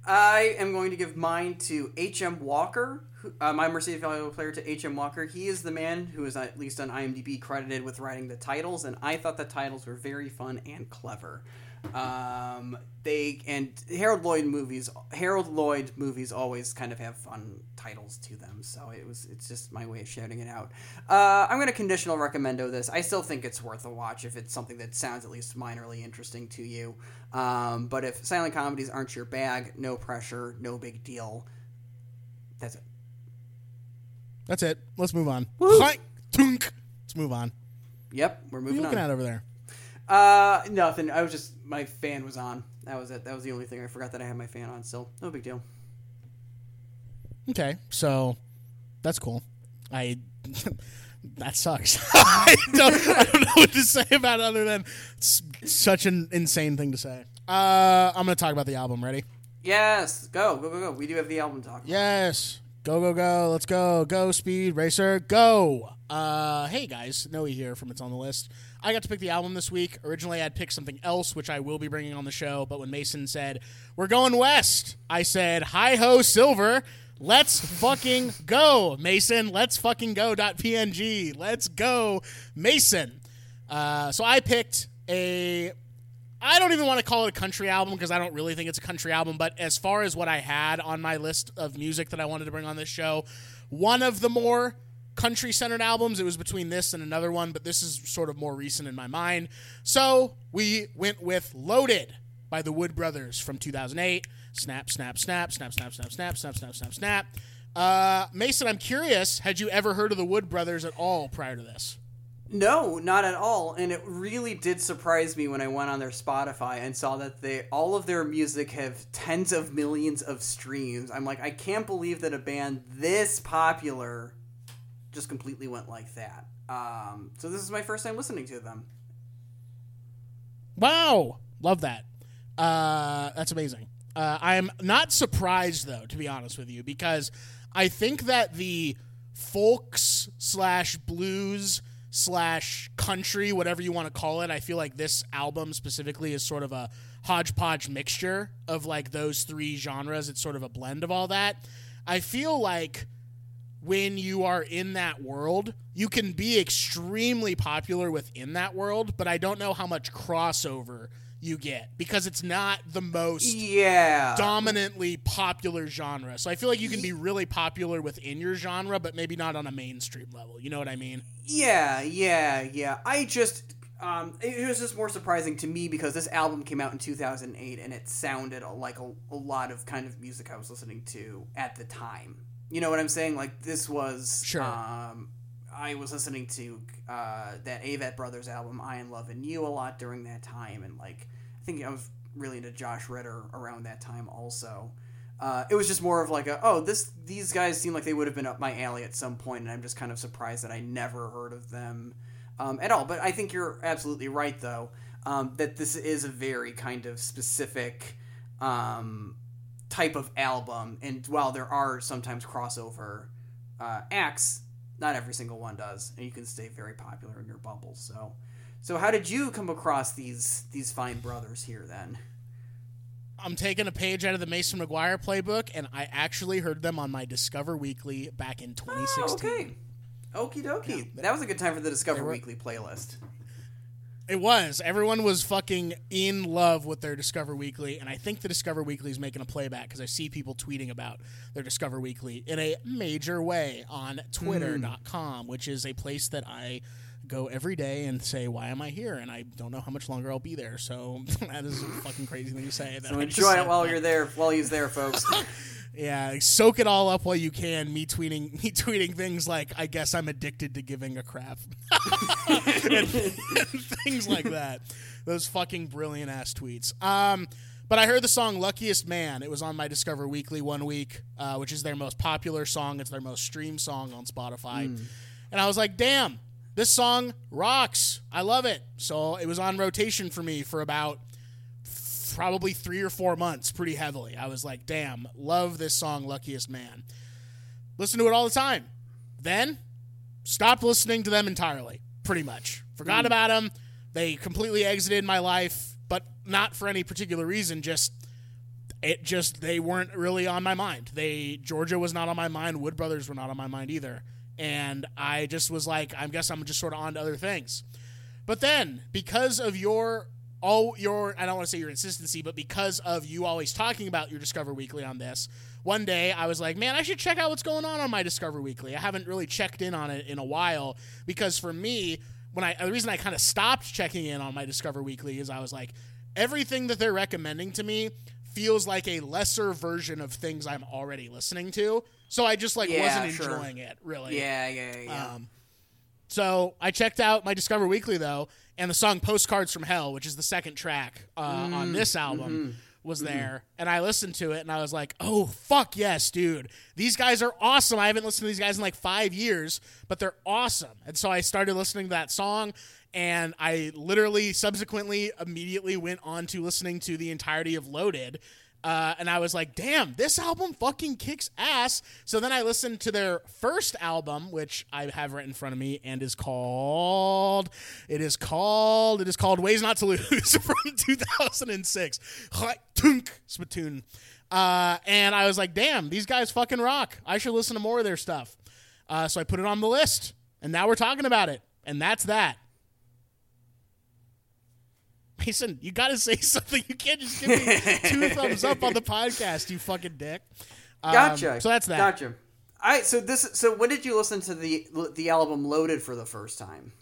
I am going to give mine to H M Walker, who, uh, my Mercedes valuable player to H M Walker. He is the man who is, at least on I M D B, credited with writing the titles, and I thought the titles were very fun and clever. Um, they and Harold Lloyd movies, Harold Lloyd movies always kind of have fun titles to them. So it was, it's just my way of shouting it out. Uh, I'm going to conditional recommendo this. I still think it's worth a watch if it's something that sounds at least minorly interesting to you. Um, but if silent comedies aren't your bag, no pressure, no big deal. That's it. That's it. Let's move on. Hi, tunk. Let's move on. Yep. We're moving on. What are you looking at over there? Uh, nothing. I was just, my fan was on. That was it. That was the only thing. I forgot that I had my fan on still. No big deal. Okay. So that's cool. I, that sucks. I, don't, I don't know what to say about it other than it's such an insane thing to say. Uh, I'm going to talk about the album. Ready? Yes, go, go, go, go. We do have the album talk. Yes. Go, go, go. Let's go. Go, Speed Racer. Go. Uh, hey, guys. Noe here from It's on the List. I got to pick the album this week. Originally, I'd picked something else, which I will be bringing on the show. But when Mason said, we're going west, I said, hi-ho, Silver. Let's fucking go, Mason. Let's fucking go. P N G. Let's go, Mason. Uh, so I picked a... I don't even want to call it a country album because I don't really think it's a country album, but as far as what I had on my list of music that I wanted to bring on this show, one of the more country-centered albums, it was between this and another one, but this is sort of more recent in my mind. So we went with Loaded by the Wood Brothers from two thousand eight. Snap, snap, snap, snap, snap, snap, snap, snap, snap, snap, snap. Uh, Mason, I'm curious, had you ever heard of the Wood Brothers at all prior to this? No, not at all, and it really did surprise me when I went on their Spotify and saw that they all of their music have tens of millions of streams. I'm like, I can't believe that a band this popular just completely went like that. Um, so this is my first time listening to them. Wow, love that. Uh, that's amazing. Uh, I'm not surprised, though, to be honest with you, because I think that the folks slash blues slash country, whatever you want to call it, I feel like this album specifically is sort of a hodgepodge mixture of like those three genres. It's sort of a blend of all that. I feel like when you are in that world, you can be extremely popular within that world, but I don't know how much crossover you get because it's not the most yeah. dominantly popular genre. So I feel like you can be really popular within your genre, but maybe not on a mainstream level. You know what I mean? Yeah, yeah, yeah. I just, um, it was just more surprising to me because this album came out in two thousand eight and it sounded like a, a lot of kind of music I was listening to at the time. You know what I'm saying? Like this was, sure. um, I was listening to uh, that Avett Brothers album, I Am Lovin' You, a lot during that time. And, like, I think I was really into Josh Ritter around that time also. Uh, it was just more of like, a, oh, this these guys seem like they would have been up my alley at some point, and I'm just kind of surprised that I never heard of them um, at all. But I think you're absolutely right, though, um, that this is a very kind of specific um, type of album. And while there are sometimes crossover uh, acts, not every single one does, and you can stay very popular in your bubble. So, so how did you come across these these fine brothers here then? I'm taking a page out of the Mason McGuire playbook, and I actually heard them on my Discover Weekly back in twenty sixteen. Oh, okay. Okie dokie. Yeah. That was a good time for the Discover were- Weekly playlist. It was. Everyone was fucking in love with their Discover Weekly, and I think the Discover Weekly is making a playback because I see people tweeting about their Discover Weekly in a major way on Twitter dot com, mm. which is a place that I go every day and say, why am I here? And I don't know how much longer I'll be there, so that is a fucking crazy thing to say. So enjoy it while you're there, while you're there, folks. Yeah, soak it all up while you can. Me tweeting, me tweeting things like, "I guess I'm addicted to giving a crap," and, and things like that. Those fucking brilliant ass tweets. Um, but I heard the song "Luckiest Man." It was on my Discover Weekly one week, uh, which is their most popular song. It's their most streamed song on Spotify. Mm. And I was like, "Damn, this song rocks! I love it." So it was on rotation for me for about probably three or four months pretty heavily. I was like, damn, love this song, Luckiest Man. Listen to it all the time. Then, stopped listening to them entirely, pretty much. Forgot mm. about them. They completely exited my life, but not for any particular reason, just, it just, they weren't really on my mind. They, Georgia was not on my mind, Wood Brothers were not on my mind either. And I just was like, I guess I'm just sort of on to other things. But then, because of your all your, I don't want to say your insistency, but because of you always talking about your Discover Weekly on this, one day I was like, man, I should check out what's going on on my Discover Weekly. I haven't really checked in on it in a while because for me, when I the reason I kind of stopped checking in on my Discover Weekly is I was like, everything that they're recommending to me feels like a lesser version of things I'm already listening to. So I just like yeah, wasn't sure. enjoying it, really. Yeah, yeah, yeah. Um, so I checked out my Discover Weekly, though, and the song Postcards from Hell, which is the second track uh, mm, on this album, mm-hmm, was there. Mm-hmm. And I listened to it, and I was like, oh, fuck yes, dude. These guys are awesome. I haven't listened to these guys in like five years, but they're awesome. And so I started listening to that song, and I literally subsequently immediately went on to listening to the entirety of Loaded. Uh, and I was like, damn, this album fucking kicks ass. So then I listened to their first album, which I have right in front of me and is called, it is called, it is called Ways Not to Lose from two thousand six. Spittoon. Uh, and I was like, damn, these guys fucking rock. I should listen to more of their stuff. Uh, so I put it on the list and now we're talking about it. And that's that. Mason, you got to say something. You can't just give me two thumbs up on the podcast, you fucking dick. Um, gotcha. So that's that. Gotcha. All right. So this. So when did you listen to the the album Loaded for the first time?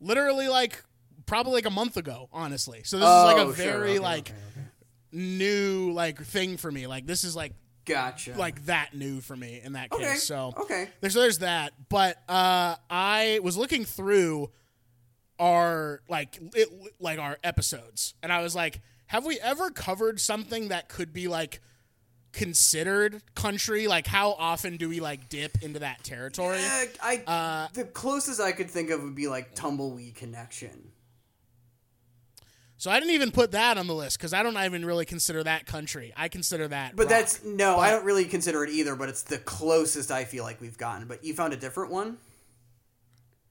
Literally, like probably like a month ago, honestly. So this oh, is like a sure. very okay, like okay, okay. new like thing for me. Like this is like gotcha. Like that new for me in that case. Okay. So okay. There's there's that. But uh, I was looking through our like it, like our episodes, and I was like, have we ever covered something that could be like considered country? Like how often do we like dip into that territory? Yeah, I uh, the closest I could think of would be like Tumbleweed Connection. So I didn't even put that on the list because I don't even really consider that country. I consider that but rock. That's no but, I don't really consider it either, but it's the closest I feel like we've gotten. But you found a different one?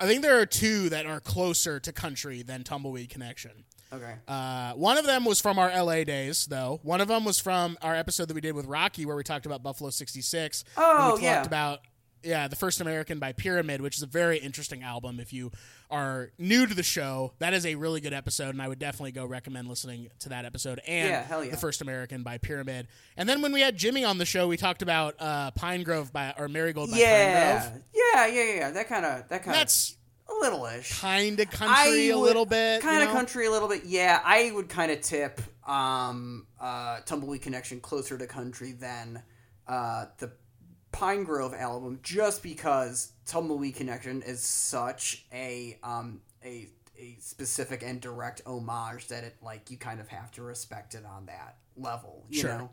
I think there are two that are closer to country than Tumbleweed Connection. Okay. Uh, one of them was from our L A days, though. One of them was from our episode that we did with Rocky, where we talked about Buffalo sixty-six. Oh, we yeah. We talked about, yeah, The First American by Pyramid, which is a very interesting album. If you are new to the show, that is a really good episode, and I would definitely go recommend listening to that episode and yeah, hell yeah. The First American by Pyramid. And then when we had Jimmy on the show, we talked about uh, Pine Grove by, or Marigold by yeah. Pine Grove. Yeah, yeah, yeah, yeah. That kind of that kind that's a little ish. Kind of country would, a little bit. Kind of you know? country a little bit. Yeah, I would kind of tip um, uh, Tumbleweed Connection closer to country than uh, the Pine Grove album, just because Tumbleweed Connection is such a um, a a specific and direct homage that it like you kind of have to respect it on that level. You sure. know?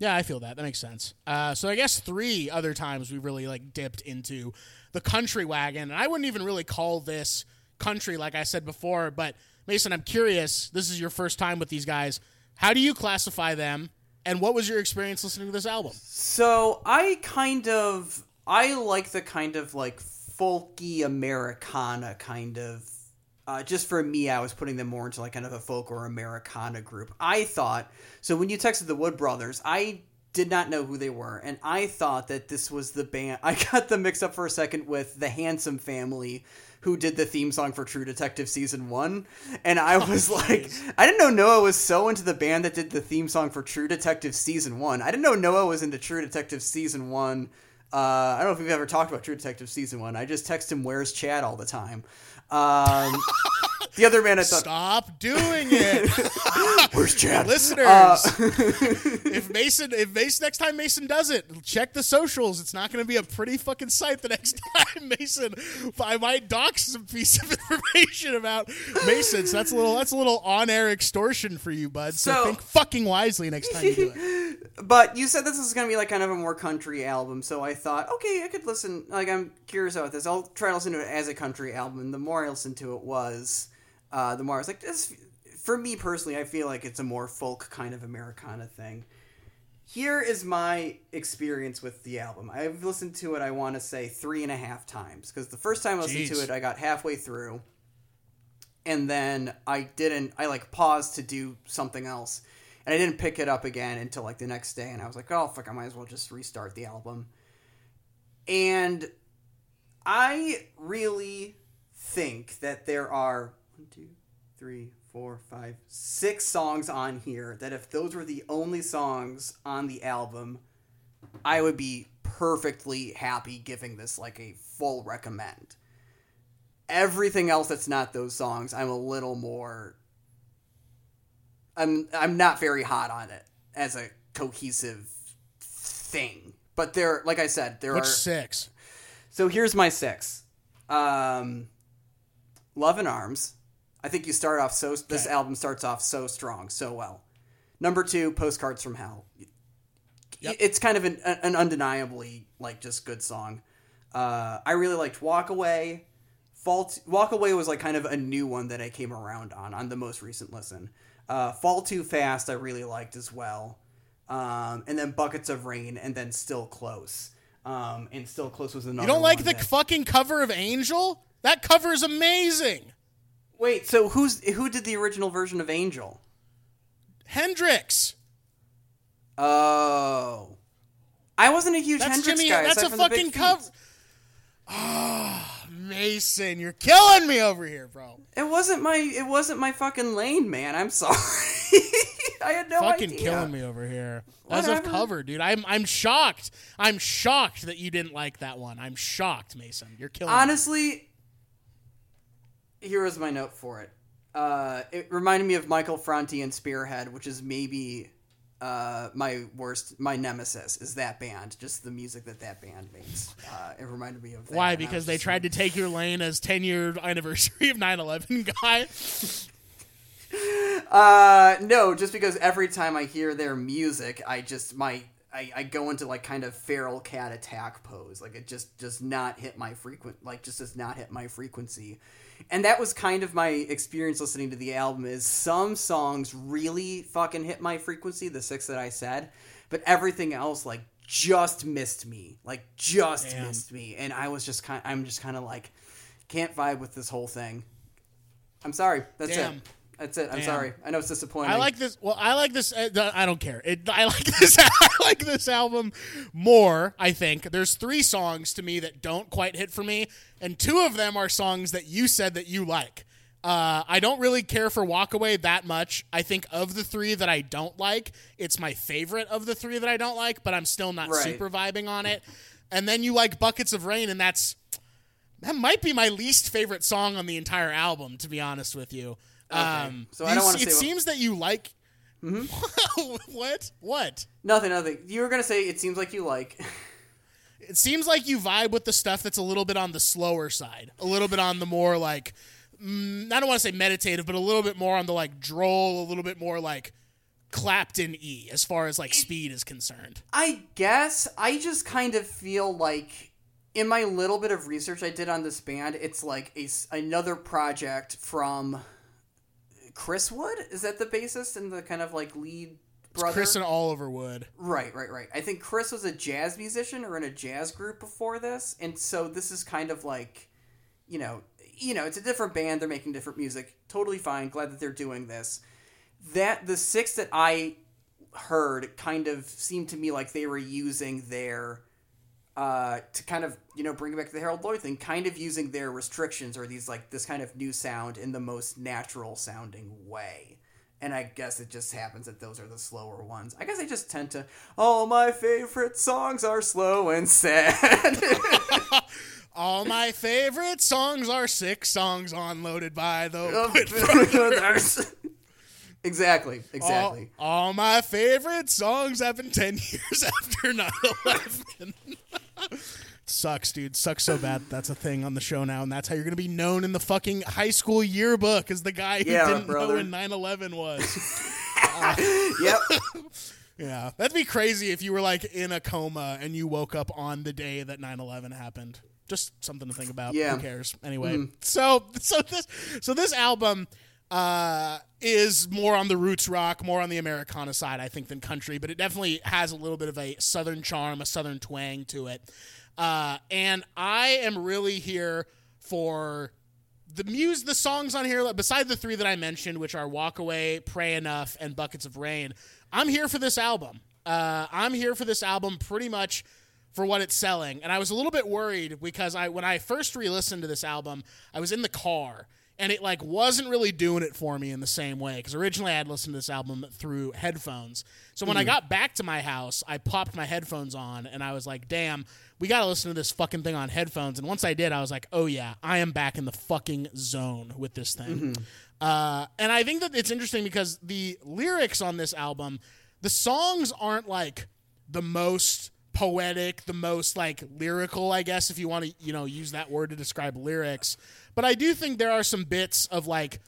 Yeah, I feel that. That makes sense. Uh, so I guess three other times we really like dipped into the country wagon. And I wouldn't even really call this country, like I said before. But Mason, I'm curious. This is your first time with these guys. How do you classify them? And what was your experience listening to this album? So I kind of, I like the kind of like folky Americana kind of, uh, just for me, I was putting them more into like kind of a folk or Americana group. I thought, so when you texted the Wood Brothers, I did not know who they were. And I thought that this was the band, I got them mixed up for a second with the Handsome Family, who did the theme song for True Detective Season one. And I was oh, like, geez. I didn't know Noah was so into the band that did the theme song for True Detective Season one. I didn't know Noah was into True Detective Season one. Uh, I don't know if we've ever talked about True Detective Season one. I just text him, where's Chad, all the time. Um, the other man I thought... Stop doing it! Where's Chad? Listeners, uh... if Mason, if Mason, next time Mason does it, check the socials. It's not going to be a pretty fucking sight the next time, Mason. I might dox some piece of information about Mason, so that's a little, that's a little on-air extortion for you, bud. So, so think fucking wisely next time you do it. But you said this is going to be like kind of a more country album, so I thought, okay, I could listen, like I'm curious about this. I'll try to listen to it as a country album, and the more I listened to it was, uh, the more I was like, this, for me personally, I feel like it's a more folk kind of Americana thing. Here is my experience with the album. I've listened to it, I want to say, three and a half times, because the first time I listened Jeez. to it, I got halfway through, and then I didn't, I like paused to do something else, and I didn't pick it up again until like the next day, and I was like, oh, fuck, I might as well just restart the album. And I really... think that there are one, two, three, four, five, six songs on here that if those were the only songs on the album, I would be perfectly happy giving this like a full recommend. Everything else that's not those songs, I'm a little more I'm I'm not very hot on it as a cohesive thing. But there like I said, there Which are six. So here's my six. Um Love and Arms. I think you start off so... Okay. This album starts off so strong, so well. Number two, Postcards from Hell. Yep. It's kind of an, an undeniably, like, just good song. Uh, I really liked Walk Away. Fall to, Walk Away was like kind of a new one that I came around on, on the most recent listen. Uh, Fall Too Fast I really liked as well. Um, and then Buckets of Rain, and then Still Close. Um, and Still Close was another one. You don't like the that... fucking cover of Angel? That cover is amazing. Wait, so who's who did the original version of Angel? Hendrix. Oh. I wasn't a huge that's Hendrix Jimmy, guy. That's a fucking cover. Oh, Mason, you're killing me over here, bro. It wasn't my it wasn't my fucking lane, man. I'm sorry. I had no fucking idea. Fucking killing me over here. Whatever. As of cover, dude. I'm I'm shocked. I'm shocked that you didn't like that one. I'm shocked, Mason. You're killing Honestly, me. Honestly, here is my note for it. Uh, it reminded me of Michael Franti and Spearhead, which is maybe uh, my worst, my nemesis is that band. Just the music that that band makes. Uh, it reminded me of that. Why? Because they tried saying. to take your lane as ten-year anniversary of nine eleven guy? Uh, no, just because every time I hear their music, I just, my, I, I go into like kind of feral cat attack pose. Like it just does not hit my frequent, like just does not hit my frequency. And that was kind of my experience listening to the album is some songs really fucking hit my frequency, the six that I said, but everything else like just missed me, like just Damn. missed me. And I was just kind of, I'm just kind of like, can't vibe with this whole thing. I'm sorry. That's Damn. it. That's it. I'm Damn. sorry. I know it's disappointing. I like this. Well, I like this. Uh, I don't care. It, I like this. I like this album more, I think. There's three songs to me that don't quite hit for me. And two of them are songs that you said that you like. Uh, I don't really care for Walk Away that much. I think of the three that I don't like, it's my favorite of the three that I don't like, but I'm still not right. super vibing on it. And then you like Buckets of Rain, and that's, that might be my least favorite song on the entire album, to be honest with you. Okay. Um, so I don't want to. It say seems what... that you like. Mm-hmm. what? What? Nothing. Nothing. You were gonna say it seems like you like. It seems like you vibe with the stuff that's a little bit on the slower side, a little bit on the more like, mm, I don't want to say meditative, but a little bit more on the like droll, a little bit more like Clapton-y as far as like it, speed is concerned. I guess I just kind of feel like. In my little bit of research I did on this band, it's like a, another project from Chris Wood? Is that the bassist and the kind of like lead brother? It's Chris and Oliver Wood. Right, right, right. I think Chris was a jazz musician or in a jazz group before this. And so this is kind of like, you know, you know, it's a different band. They're making different music. Totally fine. Glad that they're doing this. That the six that I heard kind of seemed to me like they were using their... Uh, to kind of, you know, bring it back to the Harold Lloyd thing, kind of using their restrictions or these, like, this kind of new sound in the most natural-sounding way. And I guess it just happens that those are the slower ones. I guess I just tend to, all my favorite songs are slow and sad. All my favorite songs are six songs unloaded by the Wood Brothers. Exactly, exactly. All, all my favorite songs happened ten years after nine eleven. Sucks, dude. Sucks so bad. That's a thing on the show now, and that's how you're going to be known in the fucking high school yearbook as the guy who yeah, didn't brother. know when nine eleven was. uh, yep. Yeah. That'd be crazy if you were, like, in a coma and you woke up on the day that nine eleven happened. Just something to think about. Yeah. Who cares? Anyway. Mm. So, so this, so this album... Uh, is more on the roots rock, more on the Americana side, I think, than country, but it definitely has a little bit of a southern charm, a southern twang to it. Uh, and I am really here for the muse, the songs on here, beside the three that I mentioned, which are Walk Away, Pray Enough, and Buckets of Rain. I'm here for this album. Uh, I'm here for this album pretty much for what it's selling. And I was a little bit worried because I, when I first re-listened to this album, I was in the car. And it, like, wasn't really doing it for me in the same way, because originally I had listened to this album through headphones. So when mm. I got back to my house, I popped my headphones on, and I was like, damn, we got to listen to this fucking thing on headphones. And once I did, I was like, oh, yeah, I am back in the fucking zone with this thing. Mm-hmm. Uh, and I think that it's interesting because the lyrics on this album, the songs aren't, like, the most... poetic, the most like lyrical, I guess, if you want to, you know, use that word to describe lyrics. But I do think there are some bits of like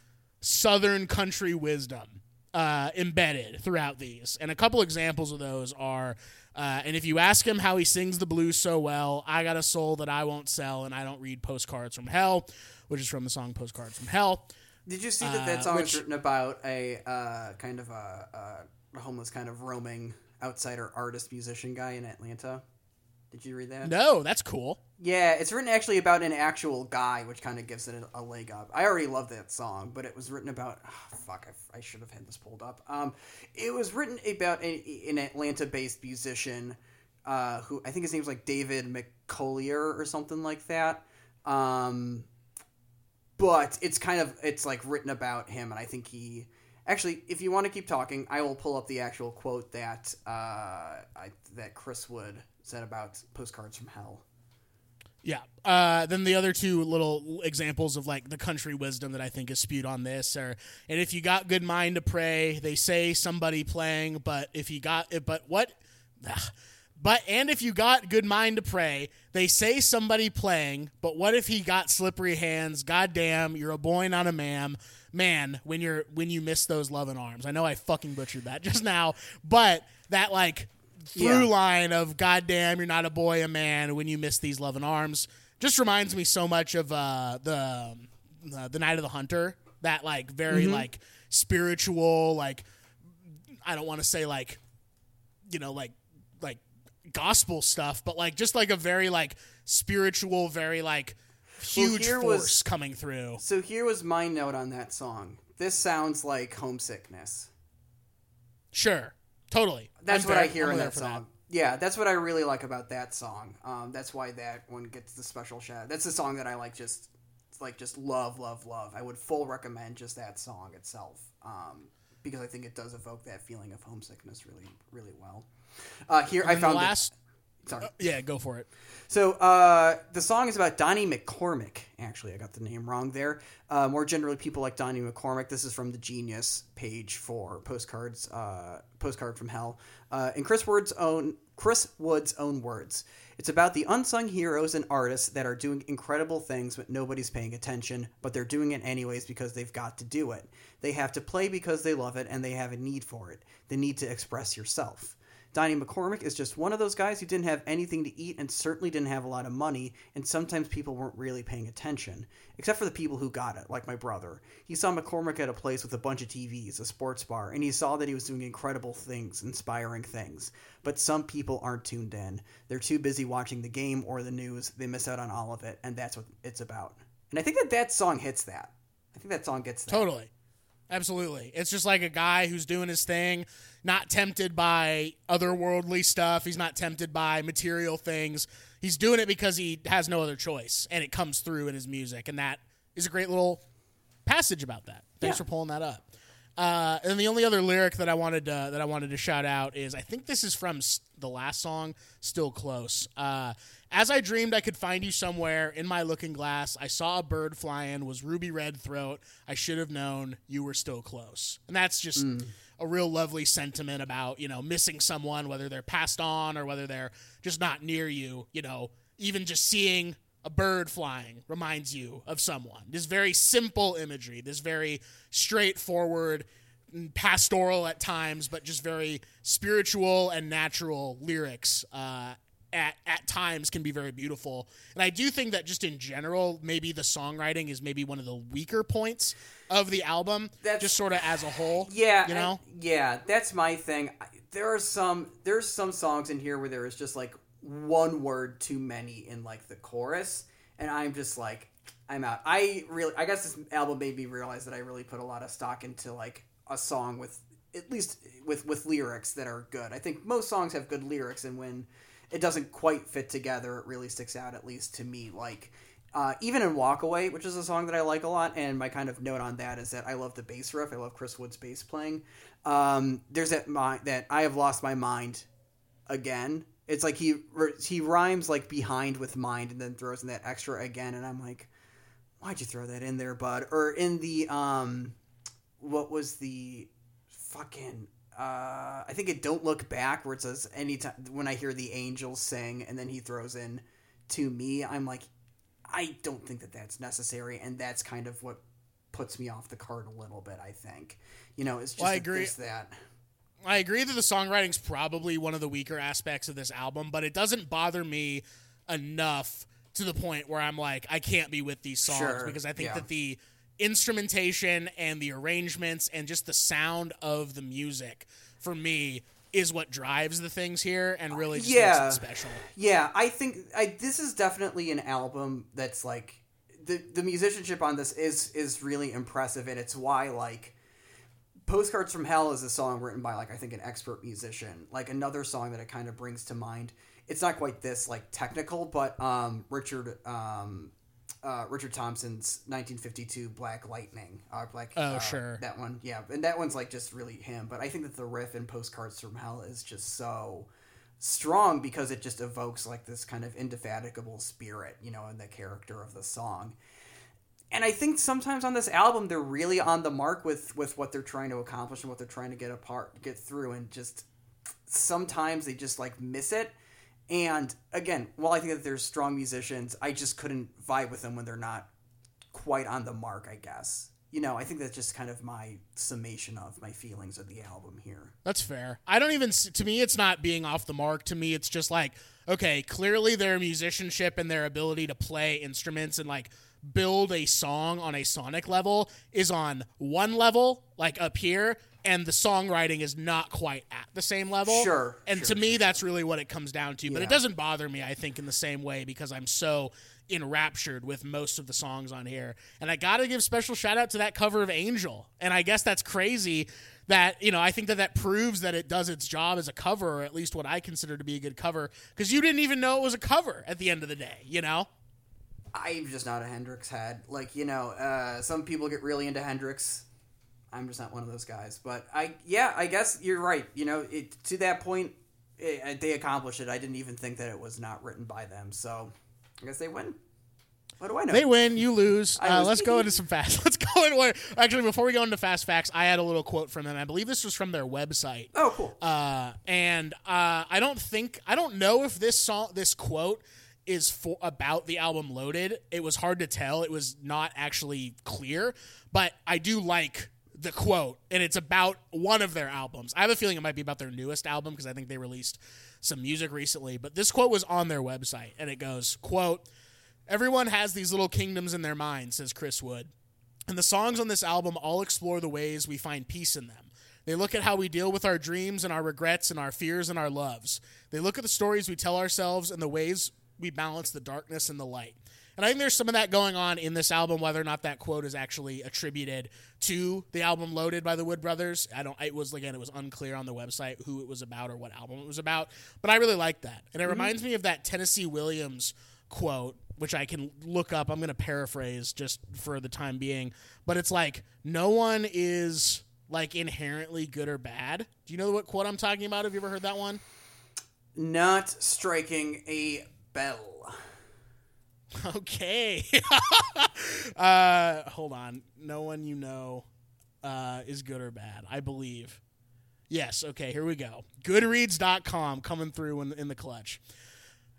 Southern country wisdom uh, embedded throughout these. And a couple examples of those are, uh, and if you ask him how he sings the blues so well, I got a soul that I won't sell and I don't read postcards from hell. which is from the song Postcard from Hell. Did you see that uh, that song which, is written about a uh, kind of a, a homeless kind of roaming outsider artist musician guy in Atlanta? Did you read that? No, that's cool. Yeah, it's written actually about an actual guy, which kind of gives it a leg up. I already love that song, but it was written about... Oh, fuck, I, I should have had this pulled up. Um, it was written about a, an Atlanta-based musician uh, who... I think his name's like David McCollier or something like that. Um, but it's kind of... It's like written about him, and I think he... Actually, if you want to keep talking, I will pull up the actual quote that uh, I, that Chris Wood... said about Postcards from Hell. Yeah. Uh, then the other two little examples of like the country wisdom that I think is spewed on this are, and if you got good mind to pray, they say somebody playing, but if you got it, but what, Ugh. but, and if you got good mind to pray, they say somebody playing, but what if he got slippery hands? Goddamn, you're a boy, not a ma'am. Man, when you're, when you miss those loving arms. I know I fucking butchered that just now, but that like, through yeah. line of goddamn, you're not a boy, a man when you miss these loving arms just reminds me so much of uh, the uh, the Night of the Hunter, that like very mm-hmm. like spiritual, like I don't want to say like you know like like gospel stuff, but like just like a very like spiritual, very like huge well, force was, coming through. So here was my note on that song. This sounds like homesickness. Sure. Totally. That's I'm what there. I hear I'm in that song. That. Yeah, that's what I really like about that song. Um, that's why that one gets the special shout. That's the song that I like just like just love, love, love. I would full recommend just that song itself um, because I think it does evoke that feeling of homesickness really, really well. Uh, here, and I found the last... This... Sorry. Uh, yeah, go for it. So uh, the song is about Donnie McCormick. Actually, I got the name wrong there. Uh, more generally, people like Donnie McCormick. This is from the Genius page for Postcards, uh, Postcard from Hell. Uh, in Chris Wood's own Chris Wood's own words, it's about the unsung heroes and artists that are doing incredible things, but nobody's paying attention. But they're doing it anyways because they've got to do it. They have to play because they love it and they have a need for it. The need to express yourself. Donnie McCormick is just one of those guys who didn't have anything to eat and certainly didn't have a lot of money, and sometimes people weren't really paying attention, except for the people who got it, like my brother. He saw McCormick at a place with a bunch of T Vs, a sports bar, and he saw that he was doing incredible things, inspiring things. But some people aren't tuned in. They're too busy watching the game or the news. They miss out on all of it, and that's what it's about. And I think that that song hits that. I think that song gets that. Totally. Absolutely. It's just like a guy who's doing his thing, not tempted by otherworldly stuff. He's not tempted by material things. He's doing it because he has no other choice, and it comes through in his music. And that is a great little passage about that. Thanks yeah. for pulling that up. Uh, and the only other lyric that I wanted to, that I wanted to shout out is, I think this is from the last song, Still Close. Uh, As I dreamed I could find you somewhere in my looking glass, I saw a bird flying, was ruby red throat. I should have known you were still close. And that's just mm. a real lovely sentiment about, you know, missing someone, whether they're passed on or whether they're just not near you. You know, even just seeing a bird flying reminds you of someone. This very simple imagery, this very straightforward, pastoral at times, but just very spiritual and natural lyrics uh, at, at times can be very beautiful. And I do think that just in general, maybe the songwriting is maybe one of the weaker points of the album, that's, just sort of as a whole. Yeah. You know? I, yeah, that's my thing. There are some, there's some songs in here where there is just like one word too many in like the chorus, and I'm just like, I'm out. I really, I guess this album made me realize that I really put a lot of stock into like a song with at least with with lyrics that are good. I think most songs have good lyrics, and when it doesn't quite fit together, it really sticks out, at least to me. Like uh, even in Walk Away, which is a song that I like a lot, and my kind of note on that is that I love the bass riff. I love Chris Wood's bass playing. Um, there's that my, that I have lost my mind again. It's like he he rhymes like behind with mind and then throws in that extra again, and I'm like, why'd you throw that in there, bud? Or in the um, what was the fucking uh, I think it Don't Look Back, where it says anytime when I hear the angels sing, and then he throws in to me. I'm like, I don't think that that's necessary, and that's kind of what puts me off the card a little bit. I think, you know, it's just well, I agree. It's that. I agree that the songwriting's probably one of the weaker aspects of this album, but it doesn't bother me enough to the point where I'm like, I can't be with these songs sure. because I think yeah. that the instrumentation and the arrangements and just the sound of the music for me is what drives the things here and really just yeah. makes it special. Yeah, I think I, this is definitely an album that's like the the musicianship on this is is really impressive, and it's why like Postcards from Hell is a song written by like I think an expert musician. Like another song that it kind of brings to mind. It's not quite this like technical, but um, Richard um, uh, Richard Thompson's nineteen fifty-two Black Lightning, uh, Black oh uh, sure that one, yeah, and that one's like just really him. But I think that the riff in Postcards from Hell is just so strong because it just evokes like this kind of indefatigable spirit, you know, in the character of the song. And I think sometimes on this album they're really on the mark with with what they're trying to accomplish and what they're trying to get apart, get through, and just sometimes they just like miss it. And again, while I think that they're strong musicians, I just couldn't vibe with them when they're not quite on the mark, I guess. You know, I think that's just kind of my summation of my feelings of the album here. That's fair. I don't even, to me, it's not being off the mark. To me, it's just like, okay, clearly their musicianship and their ability to play instruments and like build a song on a sonic level is on one level, like up here, and the songwriting is not quite at the same level. Sure. And sure, to me, sure. that's really what it comes down to. Yeah. But it doesn't bother me, I think, in the same way because I'm so enraptured with most of the songs on here. And I got to give special shout out to that cover of Angel. And I guess that's crazy that, you know, I think that that proves that it does its job as a cover, or at least what I consider to be a good cover, because you didn't even know it was a cover at the end of the day, you know? I'm just not a Hendrix head. Like, you know, uh, some people get really into Hendrix. I'm just not one of those guys. But, I yeah, I guess you're right. You know, it, to that point, it, they accomplished it. I didn't even think that it was not written by them. So, I guess they win. What do I know? They win. You lose. Uh, let's go into some fast. Let's go into actually, before we go into fast facts, I had a little quote from them. I believe this was from their website. Oh, cool. Uh, and uh, I don't think, I don't know if this song, this quote is for about the album Loaded. It was hard to tell. It was not actually clear, but I do like the quote, and it's about one of their albums. I have a feeling it might be about their newest album because I think they released some music recently, but this quote was on their website, and it goes, quote, "Everyone has these little kingdoms in their mind," says Chris Wood, "and the songs on this album all explore the ways we find peace in them. They look at how we deal with our dreams and our regrets and our fears and our loves. They look at the stories we tell ourselves and the ways we balance the darkness and the light." And I think there's some of that going on in this album, whether or not that quote is actually attributed to the album Loaded by the Wood Brothers. I don't, it was, again, it was unclear on the website who it was about or what album it was about, but I really like that. And it mm-hmm. reminds me of that Tennessee Williams quote, which I can look up. I'm going to paraphrase just for the time being, but it's like, no one is like inherently good or bad. Do you know what quote I'm talking about? Have you ever heard that one? Not striking a bell. Okay. uh, hold on. No one you know uh, is good or bad, I believe. Yes, okay, here we go. Goodreads dot com coming through in, in the clutch.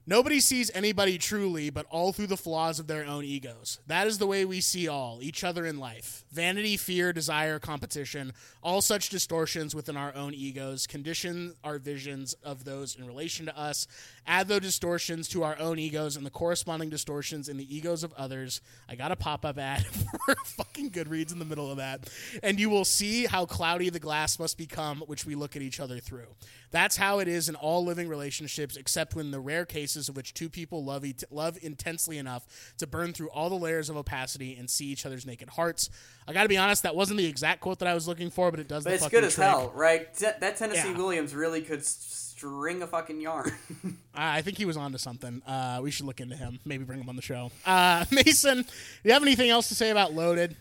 "Nobody sees anybody truly, but all through the flaws of their own egos. That is the way we see all, each other in life. Vanity, fear, desire, competition, all such distortions within our own egos, condition our visions of those in relation to us, add those distortions to our own egos and the corresponding distortions in the egos of others." I got a pop-up ad for fucking Goodreads in the middle of that. "And you will see how cloudy the glass must become, which we look at each other through. That's how it is in all living relationships, except when the rare cases of which two people love e- love intensely enough to burn through all the layers of opacity and see each other's naked hearts." I gotta be honest, that wasn't the exact quote that I was looking for, but it does but the fucking trick. It's good as hell, right? T- that Tennessee yeah. Williams really could string a fucking yarn. I think he was onto something. Uh, we should look into him. Maybe bring him on the show. Uh, Mason, do you have anything else to say about Loaded?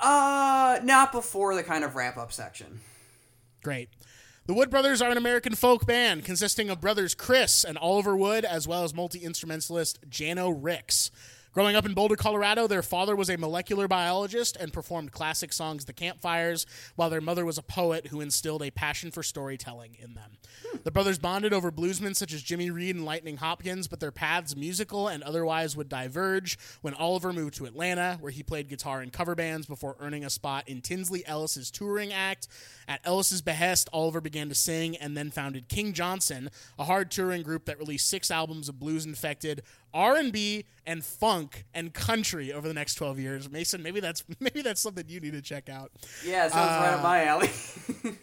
Uh, not before the kind of wrap-up section. Great. The Wood Brothers are an American folk band consisting of brothers Chris and Oliver Wood, as well as multi-instrumentalist Jano Ricks. Growing up in Boulder, Colorado, their father was a molecular biologist and performed classic songs at the campfires, while their mother was a poet who instilled a passion for storytelling in them. Hmm. The brothers bonded over bluesmen such as Jimmy Reed and Lightning Hopkins, but their paths, musical and otherwise, would diverge when Oliver moved to Atlanta, where he played guitar in cover bands before earning a spot in Tinsley Ellis's touring act. At Ellis's behest, Oliver began to sing and then founded King Johnson, a hard touring group that released six albums of blues-infected, R and B and funk and country over the next twelve years. Mason, maybe that's maybe that's something you need to check out. Yeah, sounds uh, right up my alley.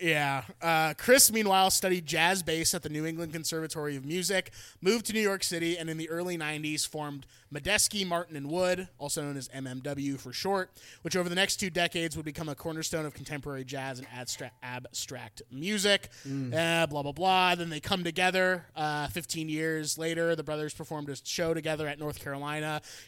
yeah. Uh, Chris, meanwhile, studied jazz bass at the New England Conservatory of Music, moved to New York City, and in the early nineties formed Medeski, Martin, and Wood, also known as M M W for short, which over the next two decades would become a cornerstone of contemporary jazz and abstract, abstract music, mm. uh, blah, blah, blah. Then they come together. Uh, fifteen years later, the brothers performed a show together at North Carolina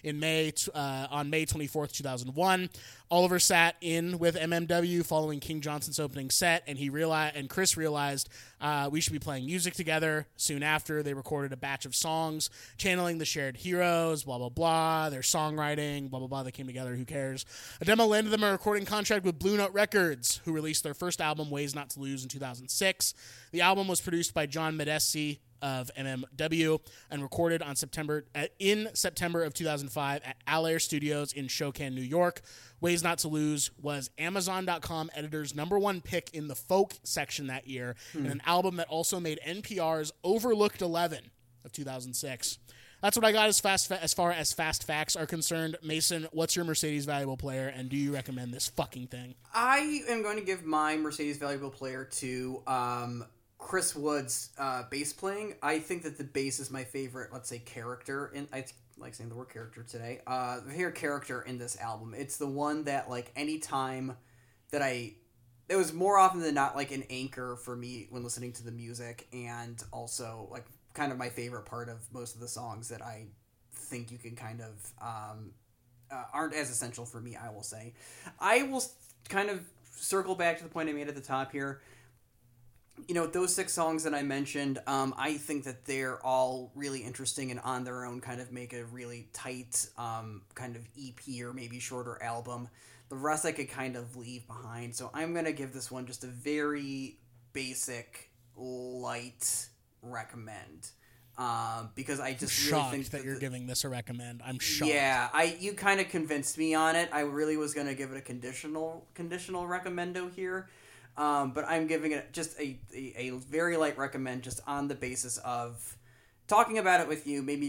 in May uh, on May twenty-fourth, two thousand one. Oliver sat in with M M W following King Johnson's opening set, and he realized, and Chris realized uh, we should be playing music together. Soon after, they recorded a batch of songs channeling the shared heroes, blah, blah, blah, their songwriting, blah, blah, blah. They came together, who cares? A demo landed them a recording contract with Blue Note Records, who released their first album, Ways Not to Lose, in two thousand six. The album was produced by John Medeski of M M W and recorded on September uh, in September of two thousand five at Allaire Studios in Shokan, New York. Ways Not to Lose was Amazon dot com editor's number one pick in the folk section that year, hmm. and an album that also made N P R's Overlooked eleven of two thousand six. That's what I got as fast fa- as far as fast facts are concerned. Mason, what's your Mercedes Valuable Player, and do you recommend this fucking thing? I am going to give my Mercedes Valuable Player to um Chris Wood's uh, bass playing. I think that the bass is my favorite, let's say, character. And I like saying the word character today. Uh, the favorite character in this album. It's the one that, like, any time that I... It was more often than not, like, an anchor for me when listening to the music. And also, like, kind of my favorite part of most of the songs that I think you can kind of... Um, uh, aren't as essential for me, I will say. I will kind of circle back to the point I made at the top here. You know, those six songs that I mentioned, um, I think that they're all really interesting and on their own kind of make a really tight um, kind of E P or maybe shorter album. The rest I could kind of leave behind. So I'm going to give this one just a very basic, light recommend. Um, because I just I'm really shocked think that, that you're the, giving this a recommend. I'm shocked. Yeah, I you kind of convinced me on it. I really was going to give it a conditional conditional recommendo here. Um, but I'm giving it just a, a, a very light recommend just on the basis of talking about it with you, maybe,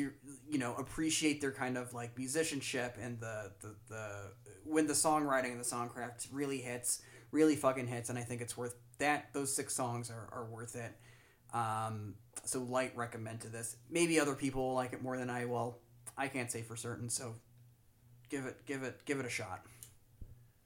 you know, appreciate their kind of like musicianship and the, the, the when the songwriting and the songcraft really hits, really fucking hits. And I think it's worth that. Those six songs are, are worth it. Um, so light recommend to this. Maybe other people will like it more than I will. I can't say for certain. So give it, give it, give it a shot.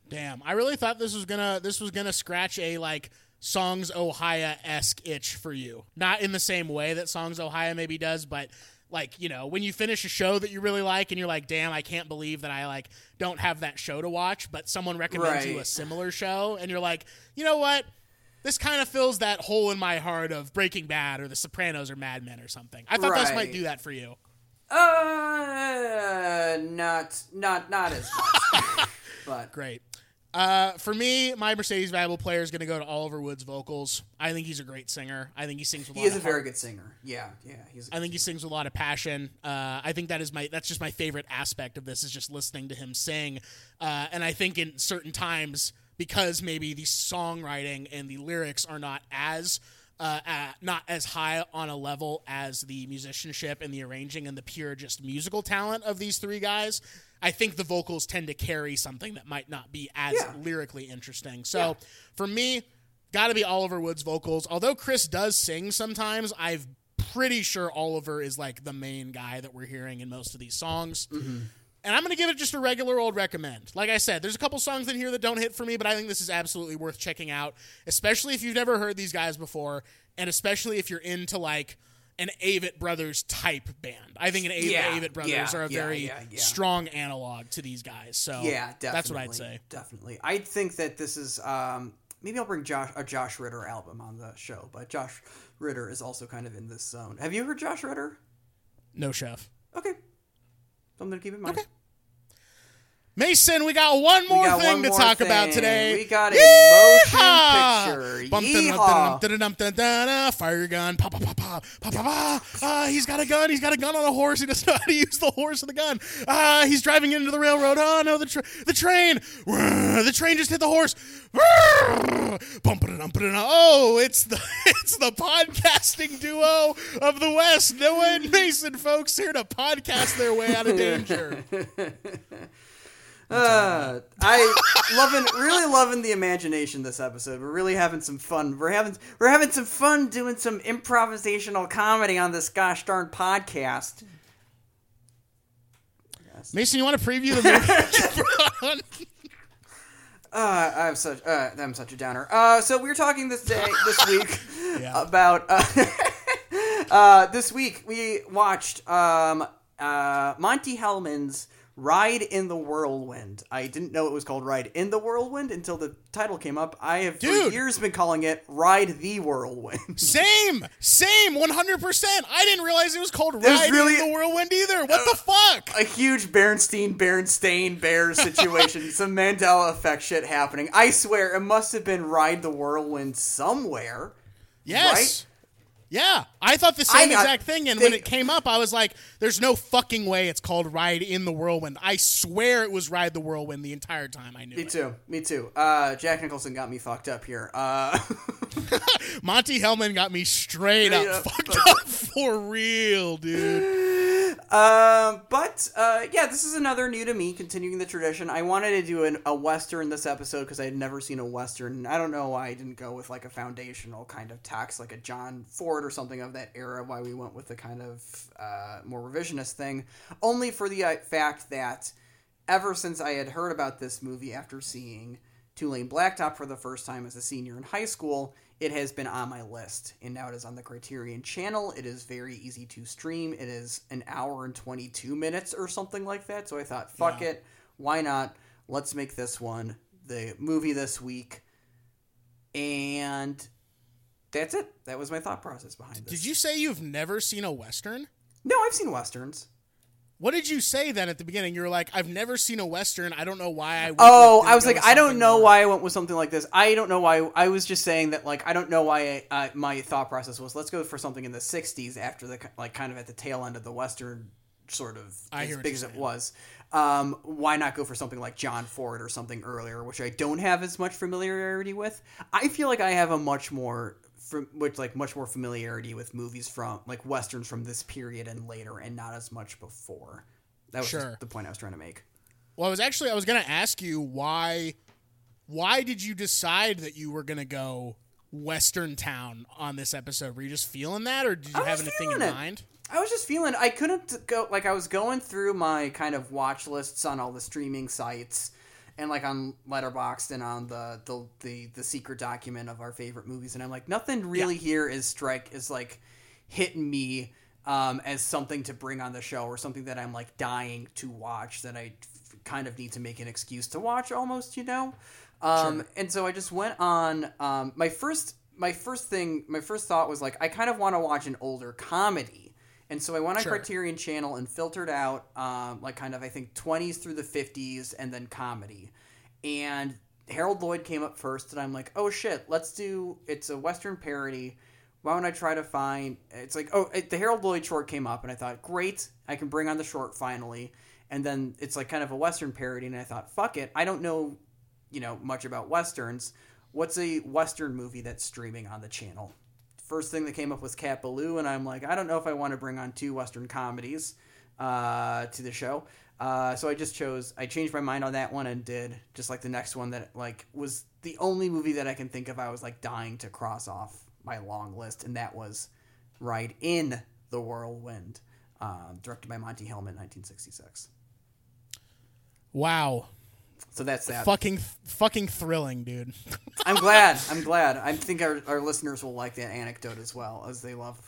Damn, I really thought this was gonna this was gonna scratch a like Songs Ohio-esque itch for you. Not in the same way that Songs Ohio maybe does, but like, you know, when you finish a show that you really like and you're like, damn, I can't believe that I like don't have that show to watch, but someone recommends right. you a similar show and you're like, you know what? This kind of fills that hole in my heart of Breaking Bad or The Sopranos or Mad Men or something. I thought right. this might do that for you. Uh not not not as much. But great. Uh, for me, my Mercedes Valuable Player is going to go to Oliver Wood's vocals. I think he's a great singer. I think he sings with a lot of passion. He is a very good singer. Yeah, yeah. He's a I think singer. He sings with a lot of passion. Uh, I think that is my that's just my favorite aspect of this is just listening to him sing. Uh, and I think in certain times, because maybe the songwriting and the lyrics are not as Uh, uh, not as high on a level as the musicianship and the arranging and the pure just musical talent of these three guys, I think the vocals tend to carry something that might not be as yeah. lyrically interesting. So yeah. for me, gotta be Oliver Wood's vocals. Although Chris does sing sometimes, I've pretty sure Oliver is like the main guy that we're hearing in most of these songs. Mm-hmm. And I'm going to give it just a regular old recommend. Like I said, there's a couple songs in here that don't hit for me, but I think this is absolutely worth checking out, especially if you've never heard these guys before, and especially if you're into, like, an Avett Brothers type band. I think an Avett, yeah, Avett Brothers yeah, are a yeah, very yeah, yeah. strong analog to these guys. So yeah, that's what I'd say. Definitely. I think that this is um, – maybe I'll bring Josh, a Josh Ritter album on the show, but Josh Ritter is also kind of in this zone. Have you heard Josh Ritter? No, Chef. Okay. Something to keep in mind. Okay. Mason, we got one more got thing one more to talk thing. about today. We got a Yeehaw! motion picture. Yeehaw! Fire your gun. Pa, pa, pa, pa, pa, pa, pa. He's got a gun. He's got a gun on a horse. He doesn't know how to use the horse or the gun. Uh, he's driving into the railroad. Oh, no, the, tra- the train. The train just hit the horse. Oh, it's the it's the podcasting duo of the West, Noah and Mason, folks, here to podcast their way out of danger. Uh, I loving, really loving the imagination this episode. We're really having some fun. We're having, we're having some fun doing some improvisational comedy on this gosh darn podcast. Mason, you want to preview the movie? uh, I'm such, uh, I'm such a downer. Uh, so we were talking this day, this week yeah. about, uh, uh, this week we watched, um, uh, Monty Hellman's Ride in the Whirlwind. I didn't know it was called Ride in the Whirlwind until the title came up. I have Dude. for years been calling it Ride the Whirlwind. Same! Same! one hundred percent! I didn't realize it was called Ride was really, in the Whirlwind either! What uh, the fuck? A huge Berenstain, Berenstain Bear situation. Some Mandela effect shit happening. I swear, it must have been Ride the Whirlwind somewhere. Yes! Right? Yeah, I thought the same exact thing, and think- when it came up, I was like, there's no fucking way it's called Ride in the Whirlwind. I swear it was Ride the Whirlwind the entire time I knew it. Me too, me too. Uh, Jack Nicholson got me fucked up here. Uh- Monty Hellman got me straight, straight up, up fucked up. up for real, dude. Uh, but, uh, yeah, this is another new to me, continuing the tradition. I wanted to do an, a Western this episode because I had never seen a Western. I don't know why I didn't go with like a foundational kind of text, like a John Ford or something of that era, why we went with the kind of uh, more revisionist thing, only for the uh, fact that ever since I had heard about this movie after seeing Two-Lane Blacktop for the first time as a senior in high school, it has been on my list, and now it is on the Criterion Channel. It is very easy to stream. It is an hour and twenty-two minutes or something like that, so I thought, fuck yeah. it, why not? Let's make this one the movie this week, and... that's it. That was my thought process behind this. Did you say you've never seen a Western? No, I've seen Westerns. What did you say then at the beginning? You were like, I've never seen a Western. I don't know why I went Oh, I was like, I don't know more. why I went with something like this. I don't know why. I was just saying that, like, I don't know why I, uh, my thought process was, let's go for something in the sixties after the, like, kind of at the tail end of the Western sort of I as big as saying. it was. Um, why not go for something like John Ford or something earlier, which I don't have as much familiarity with. I feel like I have a much more... From, which like much more familiarity with movies from like Westerns from this period and later, and not as much before. That was sure. the point I was trying to make. Well, I was actually I was going to ask you why why did you decide that you were going to go Western town on this episode? Were you just feeling that, or did you have anything in it. mind? I was just feeling I couldn't go like I was going through my kind of watch lists on all the streaming sites. And like on Letterboxd and on the, the the the secret document of our favorite movies, and I'm like, nothing really yeah. here is strike is like hitting me um, as something to bring on the show or something that I'm like dying to watch that I f- kind of need to make an excuse to watch almost, you know. Um, sure. And so I just went on um, my first my first thing my first thought was like I kind of want to watch an older comedy. And so I went on sure. Criterion Channel and filtered out, um, like, kind of, I think, twenties through the fifties and then comedy. And Harold Lloyd came up first, and I'm like, oh, shit, let's do – it's a Western parody. Why don't I try to find – it's like, oh, it, the Harold Lloyd short came up, and I thought, great, I can bring on the short finally. And then it's, like, kind of a Western parody, and I thought, fuck it. I don't know, you know, much about Westerns. What's a Western movie that's streaming on the channel? First thing that came up was Cat Ballou, and I'm like, I don't know if I want to bring on two Western comedies uh, to the show. Uh, so I just chose, I changed my mind on that one and did just like the next one that like was the only movie that I can think of I was like dying to cross off my long list, and that was Ride in the Whirlwind, um, directed by Monty Hellman, nineteen sixty-six. Wow. So that's that. Fucking, fucking thrilling, dude. I'm glad. I'm glad. I think our, our listeners will like that anecdote as well, as they love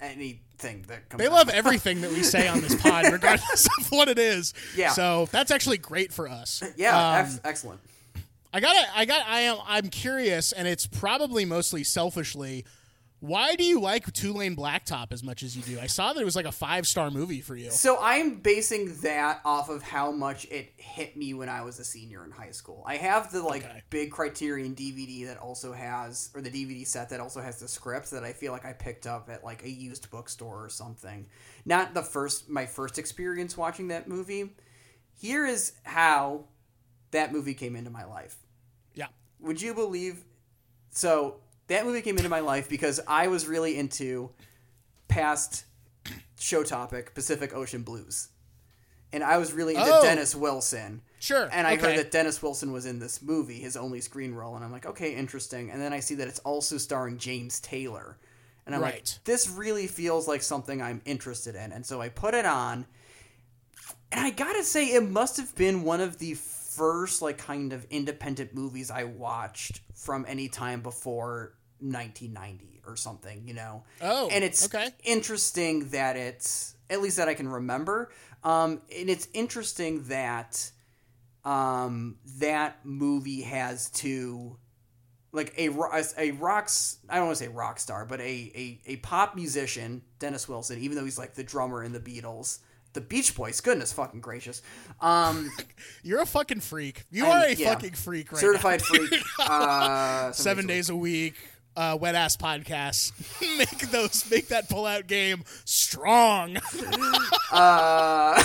anything that comes. They out. love everything that we say on this pod, regardless of what it is. Yeah. So that's actually great for us. Yeah. Um, ex- excellent. I got. I got. I am. I'm curious, and it's probably mostly selfishly. Why do you like Two-Lane Blacktop as much as you do? I saw that it was like a five-star movie for you. So I'm basing that off of how much it hit me when I was a senior in high school. I have the like okay. big Criterion D V D that also has, or the D V D set that also has the scripts that I feel like I picked up at like a used bookstore or something. Not the first, my first experience watching that movie. Here is how that movie came into my life. Yeah. Would you believe? So... That movie came into my life because I was really into past show topic, Pacific Ocean Blues. And I was really into oh. Dennis Wilson. Sure. And I okay. heard that Dennis Wilson was in this movie, his only screen role. And I'm like, okay, interesting. And then I see that it's also starring James Taylor. And I'm right. like, this really feels like something I'm interested in. And so I put it on. And I gotta say, it must have been one of the first like kind of independent movies I watched from any time before nineteen ninety or something, you know? Oh, and it's okay. interesting that it's, at least that I can remember. Um, and it's interesting that um, that movie has two, like a, a rock, I don't want to say rock star, but a, a, a pop musician, Dennis Wilson, even though he's like the drummer in the Beatles, the Beach Boys, goodness fucking gracious. Um, You're a fucking freak. You I'm, are a yeah. fucking freak right Certified now. Freak. Uh, Seven days a week. Uh, wet ass podcasts. Make those. Make that pull out game strong. uh,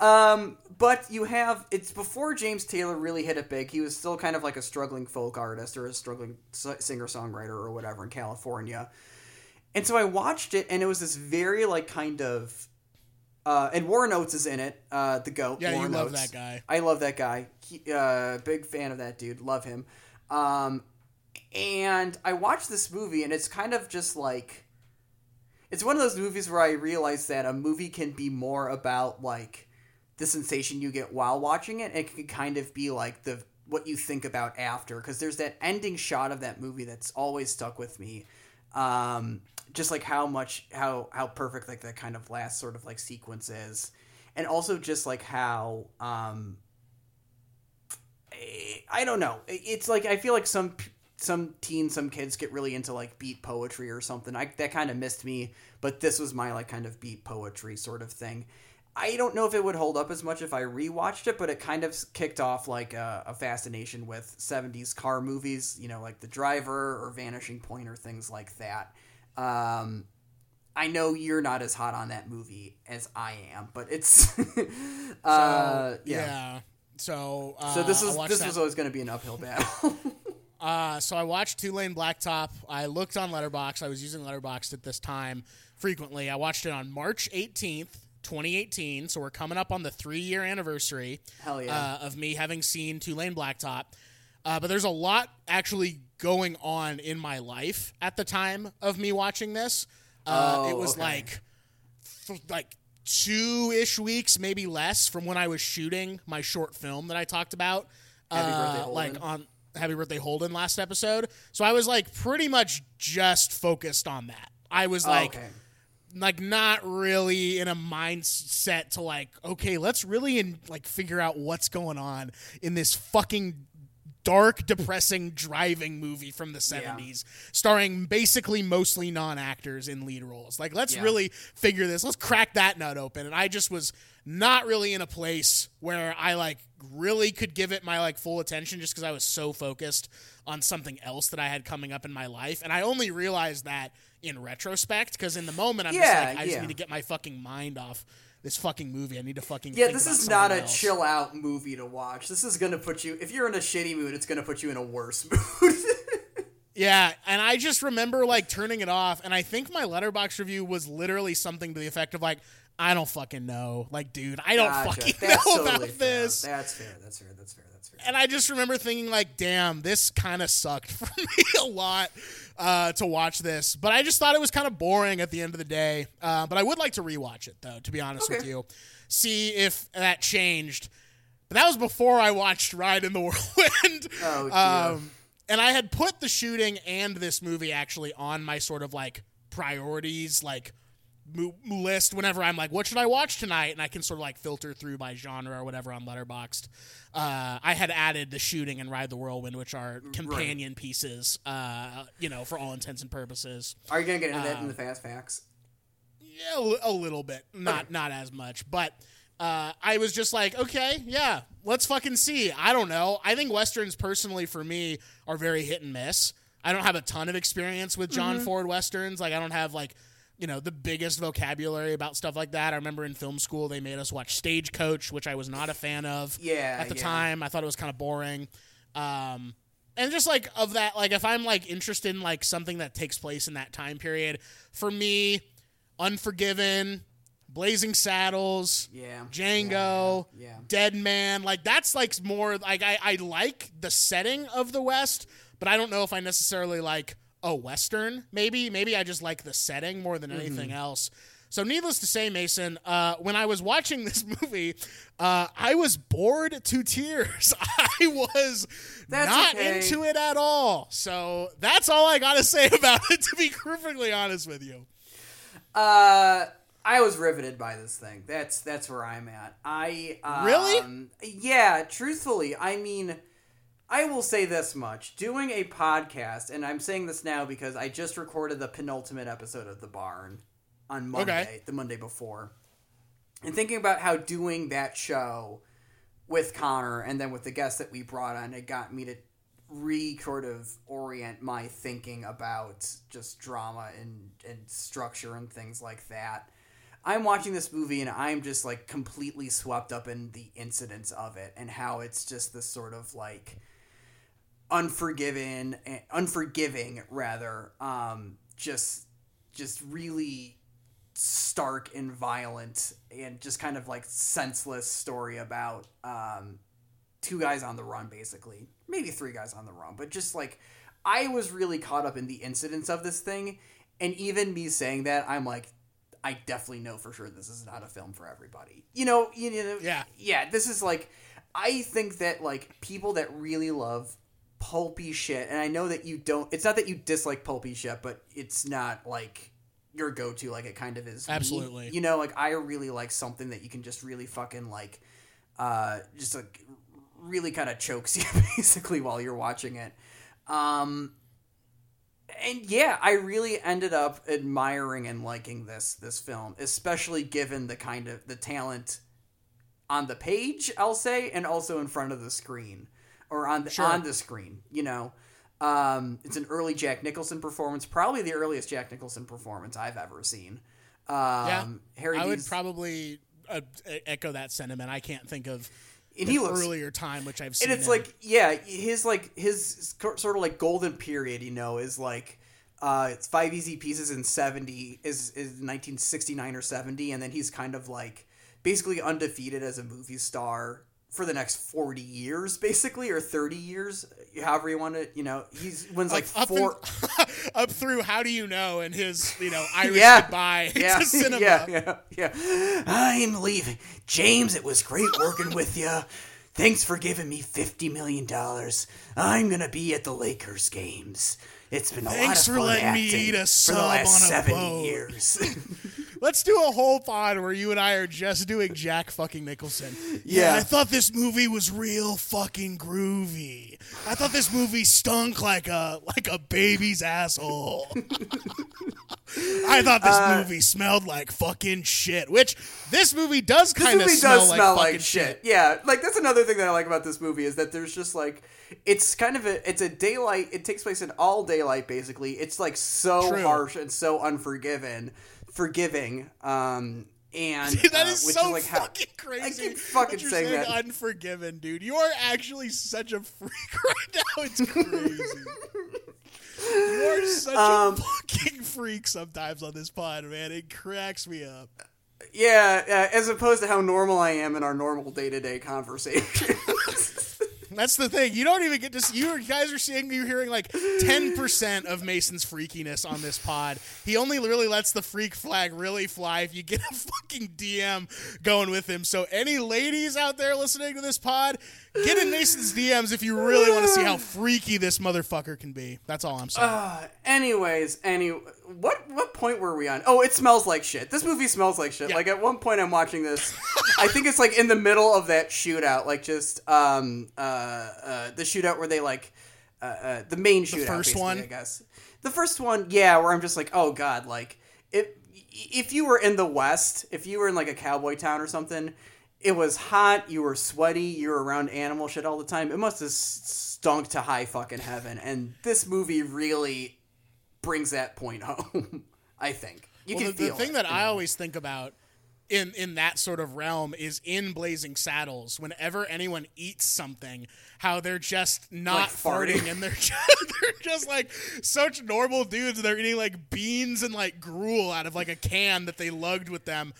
um, but you have it's before James Taylor really hit it big. He was still kind of like a struggling folk artist or a struggling singer songwriter or whatever in California. And so I watched it, and it was this very, like, kind of... Uh, and Warren Oates is in it, uh, the GOAT, yeah, Warren Oates. Yeah, you love that guy. I love that guy. He, uh, big fan of that dude. Love him. Um, and I watched this movie, and it's kind of just, like... It's one of those movies where I realized that a movie can be more about, like, the sensation you get while watching it, and it can kind of be, like, the what you think about after. Because there's that ending shot of that movie that's always stuck with me. Um... Just like how much, how how perfect like that kind of last sort of like sequence is, and also just like how um, I don't know. It's like I feel like some some teens, some kids get really into like beat poetry or something. I, that kind of missed me, but this was my like kind of beat poetry sort of thing. I don't know if it would hold up as much if I rewatched it, but it kind of kicked off like a, a fascination with seventies car movies, you know, like The Driver or Vanishing Point or things like that. Um, I know you're not as hot on that movie as I am, but it's, uh, so, yeah. yeah. So, uh, so this is, this that. was always going to be an uphill battle. uh, so I watched Two-Lane Blacktop. I looked on Letterboxd. I was using Letterboxd at this time frequently. I watched it on March eighteenth, twenty eighteen. So we're coming up on the three year anniversary Hell yeah. uh, of me having seen Two-Lane Blacktop. Uh, but there's a lot actually going on in my life at the time of me watching this. Uh, oh, it was okay. like f- like two-ish weeks, maybe less, from when I was shooting my short film that I talked about. Happy uh, birthday, Holden. Like on Happy Birthday, Holden last episode. So I was like pretty much just focused on that. I was like, oh, okay. like not really in a mindset to like, okay, let's really in, like figure out what's going on in this fucking dark, depressing driving movie from the seventies, yeah. starring basically mostly non-actors in lead roles. Like, let's yeah. really figure this. Let's crack that nut open. And I just was not really in a place where I like really could give it my like full attention just because I was so focused on something else that I had coming up in my life. And I only realized that in retrospect because in the moment I'm yeah, just like, I yeah. just need to get my fucking mind off this fucking movie. I need to fucking yeah, think this about is not a else. Chill out movie to watch. This is going to put you, if you're in a shitty mood, it's going to put you in a worse mood. yeah. And I just remember like turning it off. And I think my Letterboxd review was literally something to the effect of like, I don't fucking know. Like, dude, I don't gotcha. fucking that's know totally about fair. this. That's fair. That's fair. That's fair. That's fair. And I just remember thinking like, damn, this kind of sucked for me a lot uh, to watch this. But I just thought it was kind of boring at the end of the day. Uh, but I would like to rewatch it, though, to be honest okay. with you. See if that changed. But that was before I watched Ride in the Whirlwind. Oh, dear. Um, and I had put The Shooting and this movie actually on my sort of like priorities, like list whenever I'm like, what should I watch tonight? And I can sort of like filter through by genre or whatever on Letterboxd. Uh, I had added The Shooting and Ride the Whirlwind, which are companion right. pieces, uh, you know, for all intents and purposes. Are you going to get into uh, that in the Fast Facts? Yeah, a little bit. Not, okay. not as much, but... Uh, I was just like, okay, yeah, let's fucking see. I don't know. I think Westerns, personally, for me, are very hit and miss. I don't have a ton of experience with John mm-hmm. Ford Westerns. Like, I don't have, like, you know, the biggest vocabulary about stuff like that. I remember in film school, they made us watch Stagecoach, which I was not a fan of yeah, at the yeah. time. I thought it was kind of boring. Um, and just, like, of that, like, if I'm, like, interested in, like, something that takes place in that time period, for me, Unforgiven... Blazing Saddles, yeah, Django, yeah, yeah. Dead Man. Like, that's, like, more, like, I, I like the setting of the West, but I don't know if I necessarily like a Western, maybe. Maybe I just like the setting more than anything mm-hmm. else. So needless to say, Mason, uh, when I was watching this movie, uh, I was bored to tears. I was that's not okay. into it at all. So that's all I got to say about it, to be perfectly honest with you. Uh... I was riveted by this thing. That's that's where I'm at. I um, really, yeah. Truthfully, I mean, I will say this much: doing a podcast, and I'm saying this now because I just recorded the penultimate episode of The Barn on Monday, okay. the Monday before, and thinking about how doing that show with Connor and then with the guests that we brought on, it got me to re sort of orient my thinking about just drama and and structure and things like that. I'm watching this movie and I'm just like completely swept up in the incidents of it and how it's just this sort of like unforgiven, unforgiving rather, um, just, just really stark and violent and just kind of like senseless story about um, two guys on the run, basically, maybe three guys on the run, but just like, I was really caught up in the incidents of this thing. And even me saying that, I'm like, I definitely know for sure this is not a film for everybody. You know, you know, yeah, yeah. This is like, I think that like people that really love pulpy shit, and I know that you don't. It's not that you dislike pulpy shit, but it's not like your go-to. Like it kind of is. Absolutely. Me. You know, like I really like something that you can just really fucking like, uh, just like really kind of chokes you basically while you're watching it. Um, And yeah, I really ended up admiring and liking this this film, especially given the kind of the talent on the page, I'll say, and also in front of the screen or on the, sure. on the screen. You know, um, it's an early Jack Nicholson performance, probably the earliest Jack Nicholson performance I've ever seen. Um, yeah, Harry I Dean's, would probably uh, echo that sentiment. I can't think of. And he looks earlier time, which I've seen. And it's him. like, yeah, his like his sort of like golden period, you know, is like uh, it's Five Easy Pieces in seventy is is nineteen sixty-nine or seventy, and then he's kind of like basically undefeated as a movie star for the next forty years, basically, or thirty years, however you want to, you know. He's wins like, like up four and, up through How Do You Know and his, you know, Irish yeah. goodbye yeah. to cinema. Yeah, yeah, yeah. I'm leaving. James, it was great working with you. Thanks for giving me fifty million dollars. I'm going to be at the Lakers games. It's been a Thanks lot of fun Thanks for letting me eat a sub for the last on a seventy boat. Years. Let's do a whole pod where you and I are just doing Jack fucking Nicholson. Yeah. Man, I thought this movie was real fucking groovy. I thought this movie stunk like a like a baby's asshole. I thought this uh, movie smelled like fucking shit, which this movie does kind of smell, does like, smell like fucking shit. shit. Yeah, like that's another thing that I like about this movie is that there's just like it's kind of a it's a daylight. It takes place in all daylight, basically. It's like so True. harsh and so unforgiving. Forgiving, um, and dude, that uh, is which so is like fucking how, crazy. I keep fucking you're saying, saying that. Unforgiven, dude. You are actually such a freak right now. It's crazy. You are such um, a fucking freak sometimes on this pod, man. It cracks me up. Yeah, uh, as opposed to how normal I am in our normal day-to-day conversations. That's the thing. You don't even get to see, you guys are seeing, you're hearing like ten percent of Mason's freakiness on this pod. He only really lets the freak flag really fly if you get a fucking D M going with him. So any ladies out there listening to this pod, get in Mason's D Ms if you really want to see how freaky this motherfucker can be. That's all I'm saying. Uh, anyways, any what what point were we on? Oh, it smells like shit. This movie smells like shit. Yeah. Like, at one point I'm watching this. I think it's, like, in the middle of that shootout. Like, just um uh, uh the shootout where they, like, uh, uh the main shootout. The first one? I guess. The first one, yeah, where I'm just like, oh, God. Like, it, if you were in the West, if you were in, like, a cowboy town or something, it was hot, you were sweaty, you were around animal shit all the time. It must have stunk to high fucking heaven. And this movie really brings that point home, I think. You well, can the, feel the thing it, that I know. always think about in, in that sort of realm is in Blazing Saddles, whenever anyone eats something, how they're just not like farting. farting and they're just, they're just like such normal dudes. They're eating like beans and like gruel out of like a can that they lugged with them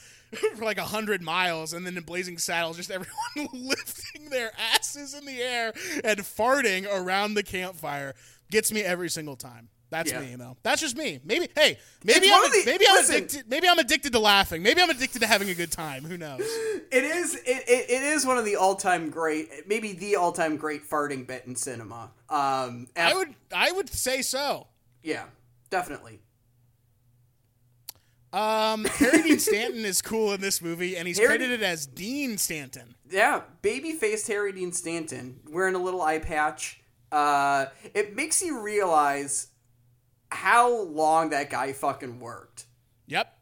for like a hundred miles, and then in Blazing Saddles, just everyone lifting their asses in the air and farting around the campfire gets me every single time. That's yeah. me, you know. That's just me. Maybe, hey, maybe I'm, the, maybe I'm listen, addicted. Maybe I'm addicted to laughing. Maybe I'm addicted to having a good time. Who knows? It is. It, it, it is one of the all-time great, maybe the all-time great farting bit in cinema. Um, after, I would, I would say so. Yeah, definitely. Um, Harry Dean Stanton is cool in this movie, and he's Harry, credited as Dean Stanton. Yeah, baby-faced Harry Dean Stanton, wearing a little eye patch. Uh, it makes you realize how long that guy fucking worked. Yep.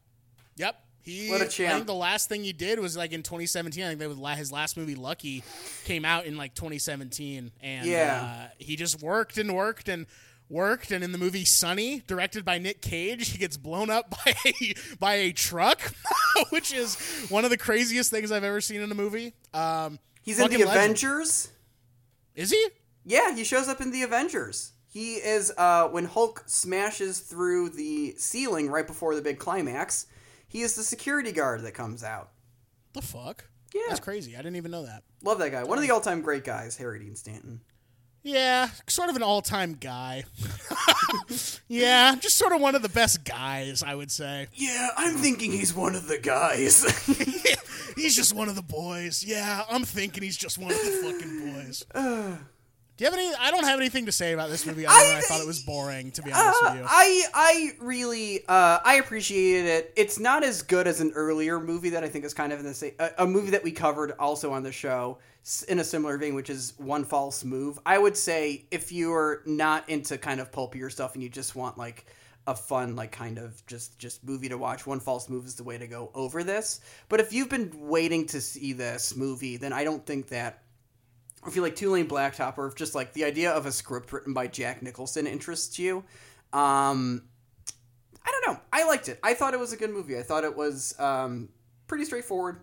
Yep. He, what a champ. I think the last thing he did was like in twenty seventeen. I think that was la- his last movie, Lucky, came out in like twenty seventeen. And yeah. uh, he just worked and worked and... worked, and in the movie Sunny, directed by Nick Cage, he gets blown up by a, by a truck, which is one of the craziest things I've ever seen in a movie. Um, He's in The Avengers. Legend. Is he? Yeah, he shows up in The Avengers. He is, uh, when Hulk smashes through the ceiling right before the big climax, he is the security guard that comes out. The fuck? Yeah. That's crazy. I didn't even know that. Love that guy. One of the all-time great guys, Harry Dean Stanton. Yeah, sort of an all-time guy. Yeah, just sort of one of the best guys, I would say. Yeah, I'm thinking he's one of the guys. He's just one of the boys. Yeah, I'm thinking he's just one of the fucking boys. Uh, Do you have any? I don't have anything to say about this movie. Other I, than I thought it was boring, to be honest uh, with you. I I really uh, I appreciated it. It's not as good as an earlier movie that I think is kind of in the same. A, a movie that we covered also on the show. In a similar vein, which is One False Move. I would say if you're not into kind of pulpier stuff and you just want like a fun, like kind of just, just movie to watch, One False Move is the way to go over this. But if you've been waiting to see this movie, then I don't think that, if you like Two-Lane Blacktop or if just like the idea of a script written by Jack Nicholson interests you, um, I don't know. I liked it. I thought it was a good movie. I thought it was um, pretty straightforward.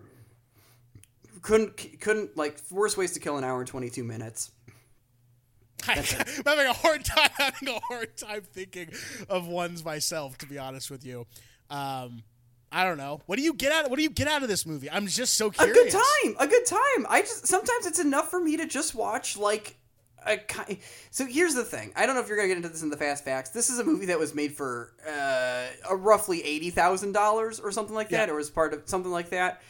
Couldn't, couldn't like, worst ways to kill an hour and twenty-two minutes. I'm having a hard time, having a hard time thinking of ones myself, to be honest with you. Um, I don't know. What do you get out? What do you get out of this movie? I'm just so curious. A good time, a good time. I just sometimes it's enough for me to just watch like a kind. So here's the thing. I don't know if you're gonna get into this in the fast facts. This is a movie that was made for uh, a roughly eighty thousand dollars or something like that, yeah. or was part of something like that.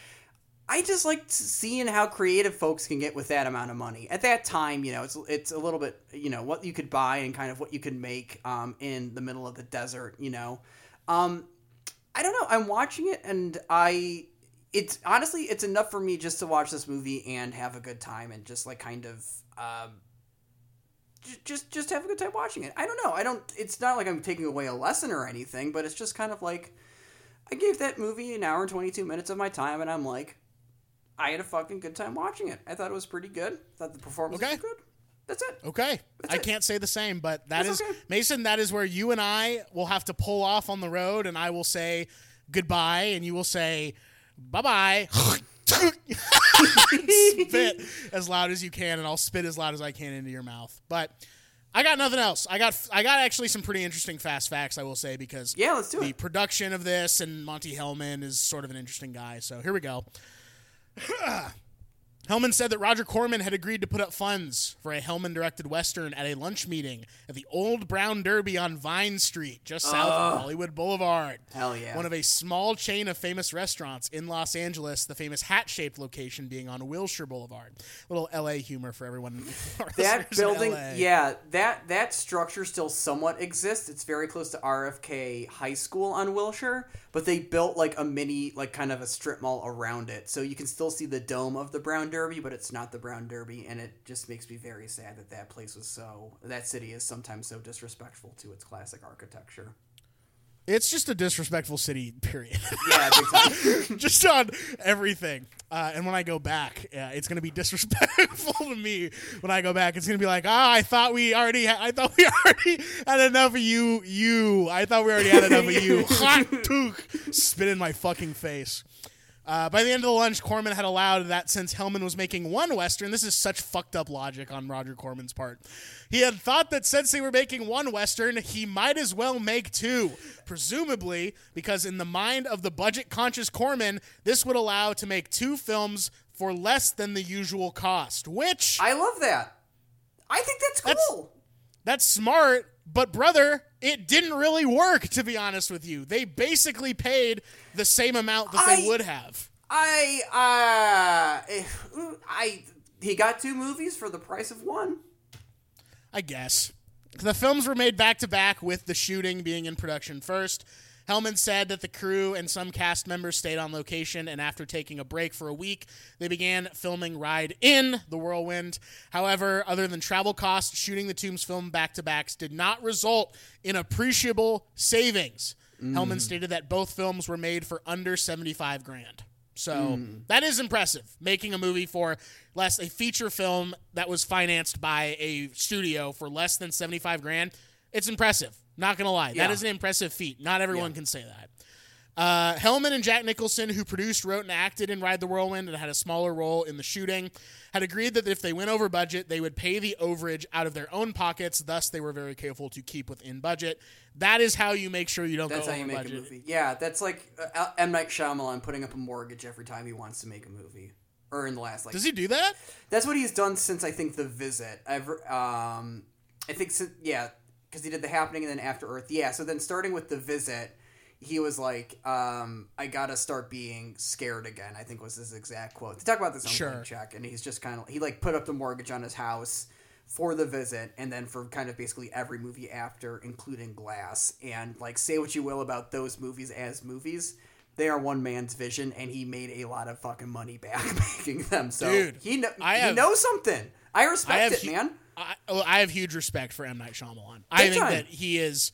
I just like seeing how creative folks can get with that amount of money. At that time, you know, it's it's a little bit, you know, what you could buy and kind of what you could make um, in the middle of the desert, you know. Um, I don't know. I'm watching it and I, it's honestly, it's enough for me just to watch this movie and have a good time and just like kind of um, just, just have a good time watching it. I don't know. I don't, it's not like I'm taking away a lesson or anything, but it's just kind of like, I gave that movie an hour and twenty-two minutes of my time and I'm like, I had a fucking good time watching it. I thought it was pretty good. I thought the performance okay. was good. That's it. Okay. That's I it. can't say the same, but that That's is, okay. Mason, that is where you and I will have to pull off on the road, and I will say goodbye, and you will say bye-bye. Spit as loud as you can, and I'll spit as loud as I can into your mouth. But I got nothing else. I got I got actually some pretty interesting fast facts, I will say, because yeah, let's do the it. production of this and Monty Hellman is sort of an interesting guy. So here we go. Hellman said that Roger Corman had agreed to put up funds for a Hellman-directed Western at a lunch meeting at the Old Brown Derby on Vine Street, just oh. south of Hollywood Boulevard. Hell yeah. One of a small chain of famous restaurants in Los Angeles, the famous hat-shaped location being on Wilshire Boulevard. A little L A humor for everyone. That building, yeah, that, that structure still somewhat exists. It's very close to R F K High School on Wilshire, but they built like a mini, like kind of a strip mall around it. So you can still see the dome of the Brown Derby. Derby, but it's not the Brown Derby, and it just makes me very sad that that place was so, that city is sometimes so disrespectful to its classic architecture. It's just a disrespectful city, period. Yeah, big time. Just on everything. Uh, and when I go back, uh, it's going to be disrespectful to me. When I go back, it's going to be like, ah, oh, I thought we already, ha- I thought we already had enough of you, you. I thought we already had enough of you. Hot took, spit in my fucking face. Uh, by the end of the lunch, Corman had allowed that since Hellman was making one Western, this is such fucked up logic on Roger Corman's part. He had thought that since they were making one Western, he might as well make two, presumably because in the mind of the budget-conscious Corman, this would allow to make two films for less than the usual cost, which... I love that. I think that's cool. That's, that's smart, but brother... It didn't really work, to be honest with you. They basically paid the same amount that I, they would have. I, uh, I, he got two movies for the price of one. I guess. The films were made back-to-back with The Shooting being in production first. Hellman said that the crew and some cast members stayed on location, and after taking a break for a week, they began filming Ride in the Whirlwind. However, other than travel costs, shooting the Tombs film back-to-backs did not result in appreciable savings. Mm. Hellman stated that both films were made for under seventy-five grand. So mm. that is impressive, making a movie for less, a feature film that was financed by a studio for less than seventy-five grand. It's impressive. Not going to lie. Yeah. That is an impressive feat. Not everyone yeah. can say that. Uh, Hellman and Jack Nicholson, who produced, wrote, and acted in Ride the Whirlwind and had a smaller role in The Shooting, had agreed that if they went over budget, they would pay the overage out of their own pockets. Thus, they were very careful to keep within budget. That is how you make sure you don't that's go over budget. That's how you make budget. A movie. Yeah, that's like uh, M. Night Shyamalan putting up a mortgage every time he wants to make a movie. Or in the last... like, does he do that? That's what he's done since, I think, The Visit. I've, um, I think, since, yeah... because he did The Happening and then After Earth. Yeah, so then starting with The Visit, he was like, um, I gotta start being scared again, I think was his exact quote. They talk about this on sure. Check, and he's just kind of, he like put up the mortgage on his house for The Visit, and then for kind of basically every movie after, including Glass. And like, say what you will about those movies as movies, they are one man's vision, and he made a lot of fucking money back making them. So Dude, he, kn- I he have, knows something. I respect I it, he- man. I, I have huge respect for M. Night Shyamalan. I Big think time. that he is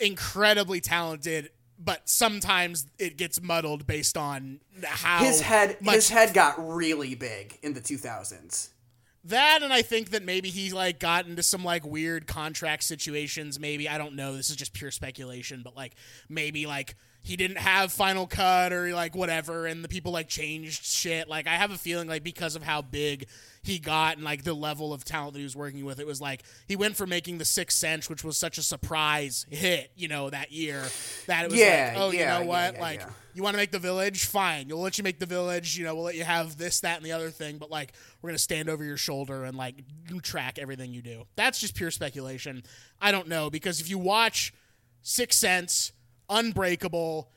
incredibly talented, but sometimes it gets muddled based on how his head much his head got really big in the two thousands. That, and I think that maybe he like got into some like weird contract situations. Maybe, I don't know. This is just pure speculation, but like maybe like he didn't have Final Cut or like whatever, and the people like changed shit. Like I have a feeling like because of how big he got and like the level of talent that he was working with, it was like he went from making The Sixth Sense, which was such a surprise hit, you know, that year, that it was yeah, like, oh, yeah, you know what, yeah, yeah, like yeah. you want to make The Village? Fine, we'll let you make The Village. You know, we'll let you have this, that, and the other thing, but like we're gonna stand over your shoulder and like track everything you do. That's just pure speculation. I don't know, because if you watch Sixth Sense, Unbreakable,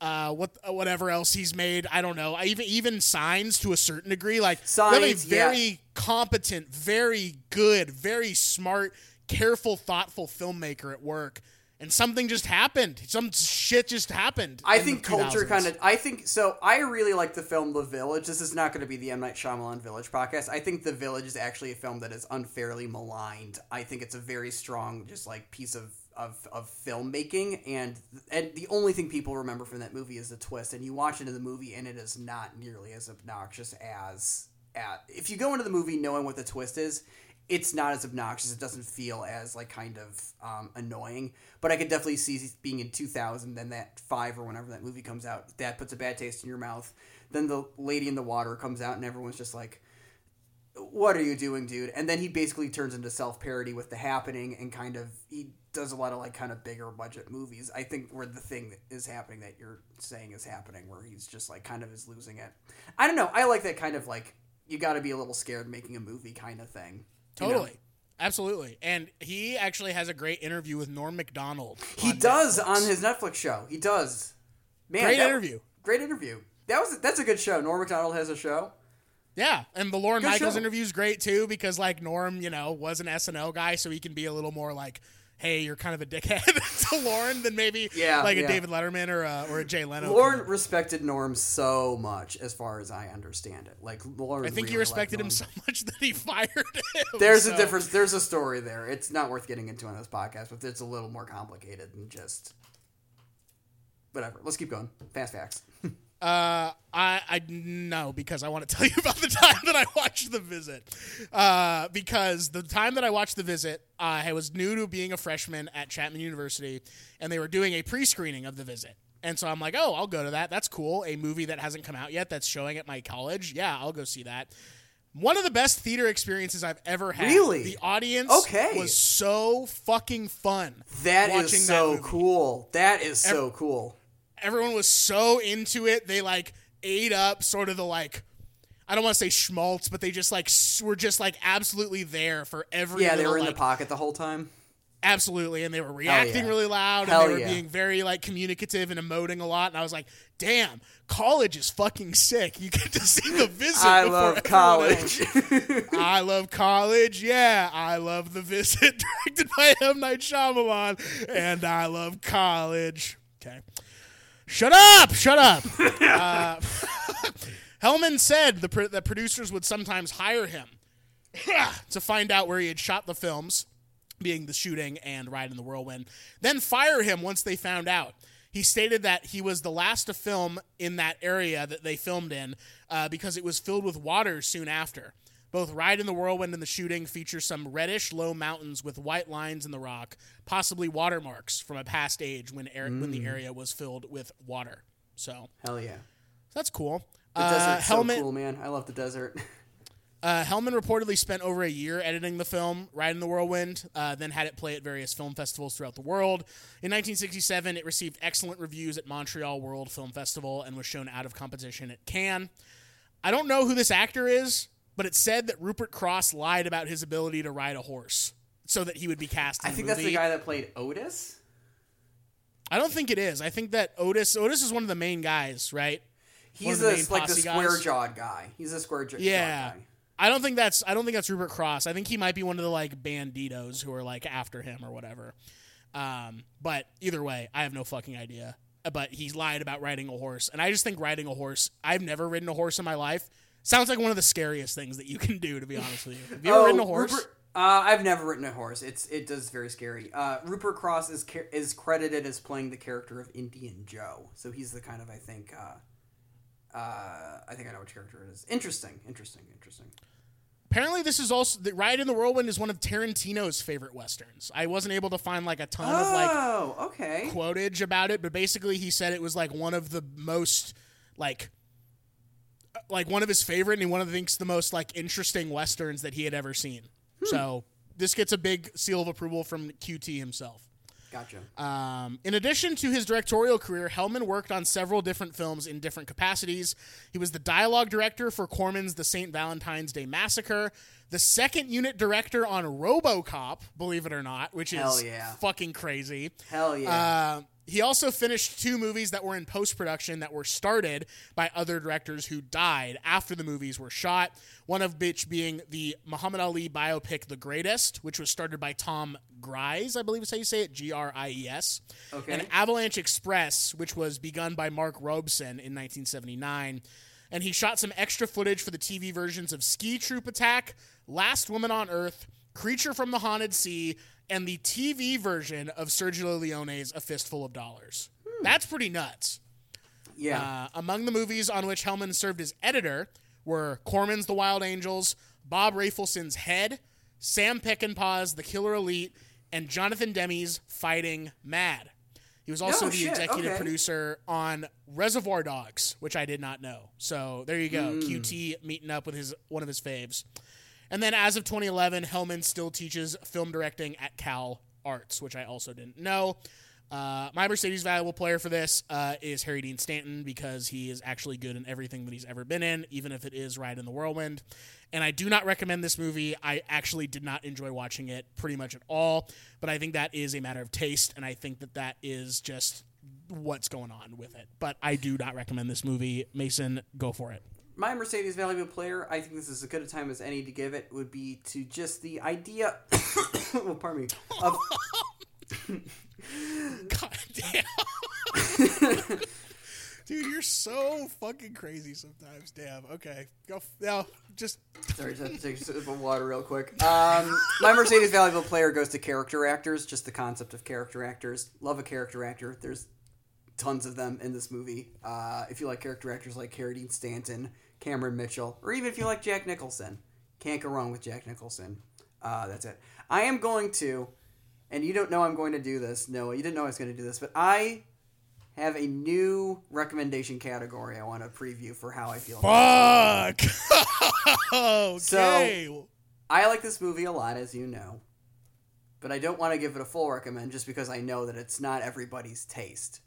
uh, what whatever else he's made, I don't know. I even even Signs to a certain degree, like Signs, very yeah. competent, very good, very smart, careful, thoughtful filmmaker at work, and something just happened. Some shit just happened. I think culture kind of. I think so. I really like the film The Village. This is not going to be the M. Night Shyamalan Village podcast. I think The Village is actually a film that is unfairly maligned. I think it's a very strong, just like piece of. Of, of filmmaking, and and the only thing people remember from that movie is the twist, and you watch it in the movie and it is not nearly as obnoxious as at, if you go into the movie knowing what the twist is, it's not as obnoxious, it doesn't feel as like kind of um, annoying. But I could definitely see being in two thousand, then that five or whenever that movie comes out, that puts a bad taste in your mouth. Then The Lady in the Water comes out and everyone's just like, what are you doing, dude? And then he basically turns into self-parody with The Happening, and kind of he does a lot of like kind of bigger budget movies. I think where the thing that is happening that you're saying is happening, where he's just like kind of is losing it. I don't know. I like that kind of like you got to be a little scared making a movie kind of thing. Totally. You know? Absolutely. And he actually has a great interview with Norm Macdonald. He does Netflix. On his Netflix show. He does. Man, great that, interview. Great interview. That was That's a good show. Norm Macdonald has a show. Yeah, and the Lauren good Michaels show. Interview is great, too, because, like, Norm, you know, was an S N L guy, so he can be a little more like, hey, you're kind of a dickhead to Lauren than maybe yeah, like yeah. a David Letterman or a, or a Jay Leno. Lauren kind of. Respected Norm so much, as far as I understand it. Like Lauren, I think really he respected him so much that he fired him. There's so. a difference. There's a story there. It's not worth getting into on this podcast, but it's a little more complicated than just whatever. Let's keep going. Fast facts. Uh, I, I, no, because I want to tell you about the time that I watched The Visit, uh, because the time that I watched The Visit, uh, I was new to being a freshman at Chapman University, and they were doing a pre-screening of The Visit. And so I'm like, oh, I'll go to that. That's cool. A movie that hasn't come out yet that's showing at my college. Yeah, I'll go see that. One of the best theater experiences I've ever had. Really? The audience okay. was so fucking fun. That is so that cool. That is Every- so cool. Everyone was so into it. They, like, ate up sort of the, like, I don't want to say schmaltz, but they just, like, were just, like, absolutely there for every Yeah, they little, were in like, the pocket the whole time. Absolutely, and they were reacting yeah. really loud, Hell and they were yeah. being very, like, communicative and emoting a lot, and I was like, damn, college is fucking sick. You get to see The Visit. I love college. I love college, yeah. I love The Visit, directed by M. Night Shyamalan, and I love college. Okay. Shut up! Shut up! uh, Hellman said the pro- that producers would sometimes hire him to find out where he had shot the films, being The Shooting and Ride in the Whirlwind, then fire him once they found out. He stated that he was the last to film in that area that they filmed in uh, because it was filled with water soon after. Both Ride in the Whirlwind and The Shooting feature some reddish low mountains with white lines in the rock, possibly watermarks from a past age when er- mm. when the area was filled with water. So hell yeah, that's cool. The uh, desert's Hellman, so cool, man. I love the desert. uh, Hellman reportedly spent over a year editing the film Ride in the Whirlwind, uh, then had it play at various film festivals throughout the world. In nineteen sixty-seven, it received excellent reviews at Montreal World Film Festival and was shown out of competition at Cannes. I don't know who this actor is, but it said that Rupert Cross lied about his ability to ride a horse so that he would be cast in the movie. I think that's the guy that played Otis? I don't think it is. I think that Otis Otis is one of the main guys, right? He's a, like the square-jawed guy. He's a square-jawed yeah. guy. Yeah. I don't think that's I don't think that's Rupert Cross. I think he might be one of the like banditos who are like after him or whatever. Um, but either way, I have no fucking idea. But he lied about riding a horse. And I just think riding a horse, I've never ridden a horse in my life. Sounds like one of the scariest things that you can do, to be honest with you. Have you oh, ever ridden a horse? Rupert, uh, I've never ridden a horse. It's It does very scary. Uh, Rupert Cross is is credited as playing the character of Indian Joe. So he's the kind of, I think, uh, uh, I think I know which character it is. Interesting, interesting, interesting. Apparently this is also, the Ride in the Whirlwind is one of Tarantino's favorite Westerns. I wasn't able to find like a ton oh, of like okay. quotage about it, but basically he said it was like one of the most like... like one of his favorite and one of the things the most like interesting Westerns that he had ever seen. Hmm. So this gets a big seal of approval from Q T himself. Gotcha. Um, in addition to his directorial career, Hellman worked on several different films in different capacities. He was the dialogue director for Corman's The Saint Valentine's Day Massacre, the second unit director on RoboCop, believe it or not, which Hell is yeah. fucking crazy. Hell yeah. Uh, He also finished two movies that were in post-production that were started by other directors who died after the movies were shot, one of which being the Muhammad Ali biopic The Greatest, which was started by Tom Gries, I believe is how you say it, G R I E S, okay. and Avalanche Express, which was begun by Mark Robeson in nineteen seventy-nine. And he shot some extra footage for the T V versions of Ski Troop Attack, Last Woman on Earth, Creature from the Haunted Sea, and the T V version of Sergio Leone's A Fistful of Dollars. Hmm. That's pretty nuts. Yeah. Uh, among the movies on which Hellman served as editor were Corman's The Wild Angels, Bob Rafelson's Head, Sam Peckinpah's The Killer Elite, and Jonathan Demme's Fighting Mad. He was also no, the shit. executive okay. producer on Reservoir Dogs, which I did not know. So there you go. Mm. Q T meeting up with his one of his faves. And then as of twenty eleven, Hellman still teaches film directing at Cal Arts, which I also didn't know. Uh, my Mercedes valuable player for this uh, is Harry Dean Stanton, because he is actually good in everything that he's ever been in, even if it is Ride in the Whirlwind. And I do not recommend this movie. I actually did not enjoy watching it pretty much at all, but I think that is a matter of taste, and I think that that is just what's going on with it. But I do not recommend this movie. Mason, go for it. My Mercedes valuable player, I think this is as good a time as any to give it, would be to just the idea oh, pardon me, of... God damn. Dude, you're so fucking crazy sometimes. Damn. Okay. Go. F- no, just. Sorry, just have to take a sip of water real quick. Um, my Mercedes valuable player goes to character actors, just the concept of character actors. Love a character actor. There's tons of them in this movie. Uh, if you like character actors like Harry Dean Stanton, Cameron Mitchell, or even if you like Jack Nicholson. Can't go wrong with Jack Nicholson. Uh, that's it. I am going to. And you don't know I'm going to do this. No, you didn't know I was going to do this. But I have a new recommendation category I want to preview for how I feel. Fuck! Okay. So, I like this movie a lot, as you know. But I don't want to give it a full recommend just because I know that it's not everybody's taste.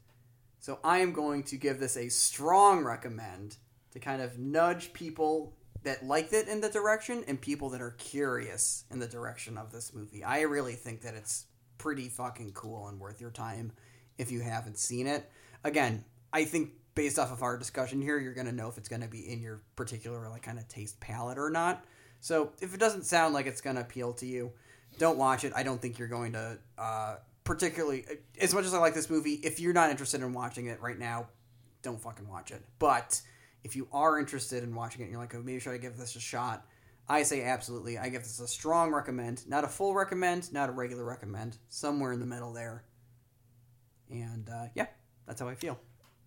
So I am going to give this a strong recommend to kind of nudge people that liked it in the direction and people that are curious in the direction of this movie. I really think that it's pretty fucking cool and worth your time if you haven't seen it. Again, I think based off of our discussion here, you're going to know if it's going to be in your particular like kind of taste palette or not. So if it doesn't sound like it's going to appeal to you, don't watch it. I don't think you're going to uh, particularly, as much as I like this movie, if you're not interested in watching it right now, don't fucking watch it. But if you are interested in watching it and you're like, oh, maybe should I give this a shot? I say absolutely. I give this a strong recommend, not a full recommend, not a regular recommend, somewhere in the middle there. And, uh, yeah, that's how I feel.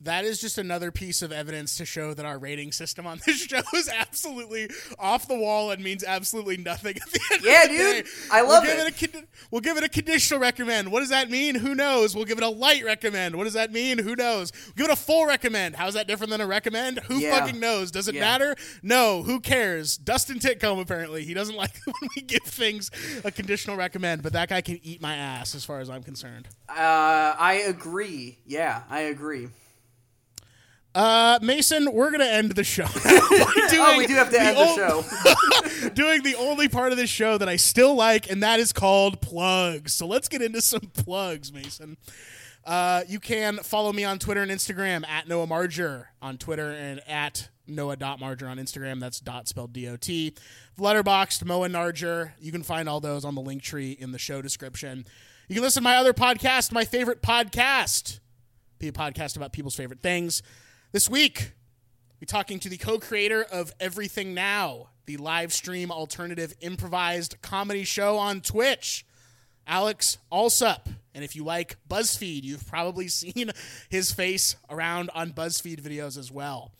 That is just another piece of evidence to show that our rating system on this show is absolutely off the wall and means absolutely nothing at the end yeah, of the dude. Day. I love we'll give it. it a con- we'll give it a conditional recommend. What does that mean? Who knows? We'll give it a light recommend. What does that mean? Who knows? We'll give it a full recommend. How's that different than a recommend? Who yeah. fucking knows? Does it yeah. matter? No. Who cares? Dustin Titcomb, apparently. He doesn't like when we give things a conditional recommend, but that guy can eat my ass as far as I'm concerned. Uh, I agree. Yeah, I agree. Uh, Mason, we're going to end the show. oh, we do have to end the, the show. Doing the only part of this show that I still like, and that is called plugs. So let's get into some plugs, Mason. Uh, you can follow me on Twitter and Instagram, at Noah Marger on Twitter and at Noah dot Marger on Instagram. That's dot spelled D O T. Letterboxd, Moa Narger. You can find all those on the link tree in the show description. You can listen to my other podcast, My Favorite Podcast. Be a podcast about people's favorite things. This week, we're talking to the co-creator of Everything Now, the live stream alternative improvised comedy show on Twitch, Alex Alsop. And if you like BuzzFeed, you've probably seen his face around on BuzzFeed videos as well.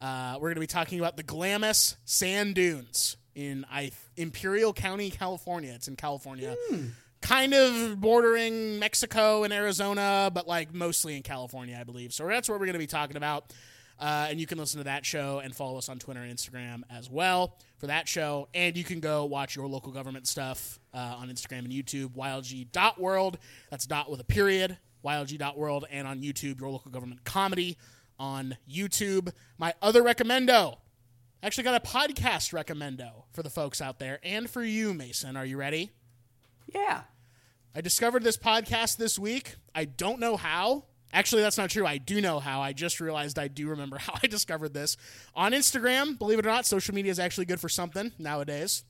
Uh, we're going to be talking about the Glamis Sand Dunes in I- Imperial County, California. It's in California. Mm. Kind of bordering Mexico and Arizona, but like mostly in California, I believe. So that's what we're going to be talking about. Uh, and you can listen to that show and follow us on Twitter and Instagram as well for that show. And you can go watch your local government stuff uh, on Instagram and YouTube, wild g dot world. That's dot with a period, wild g dot world. And on YouTube, your local government comedy on YouTube. My other recommendo. Actually got a podcast recommendo for the folks out there and for you, Mason. Are you ready? Yeah. I discovered this podcast this week. I don't know how. Actually, that's not true. I do know how. I just realized I do remember how I discovered this. On Instagram, believe it or not, social media is actually good for something nowadays.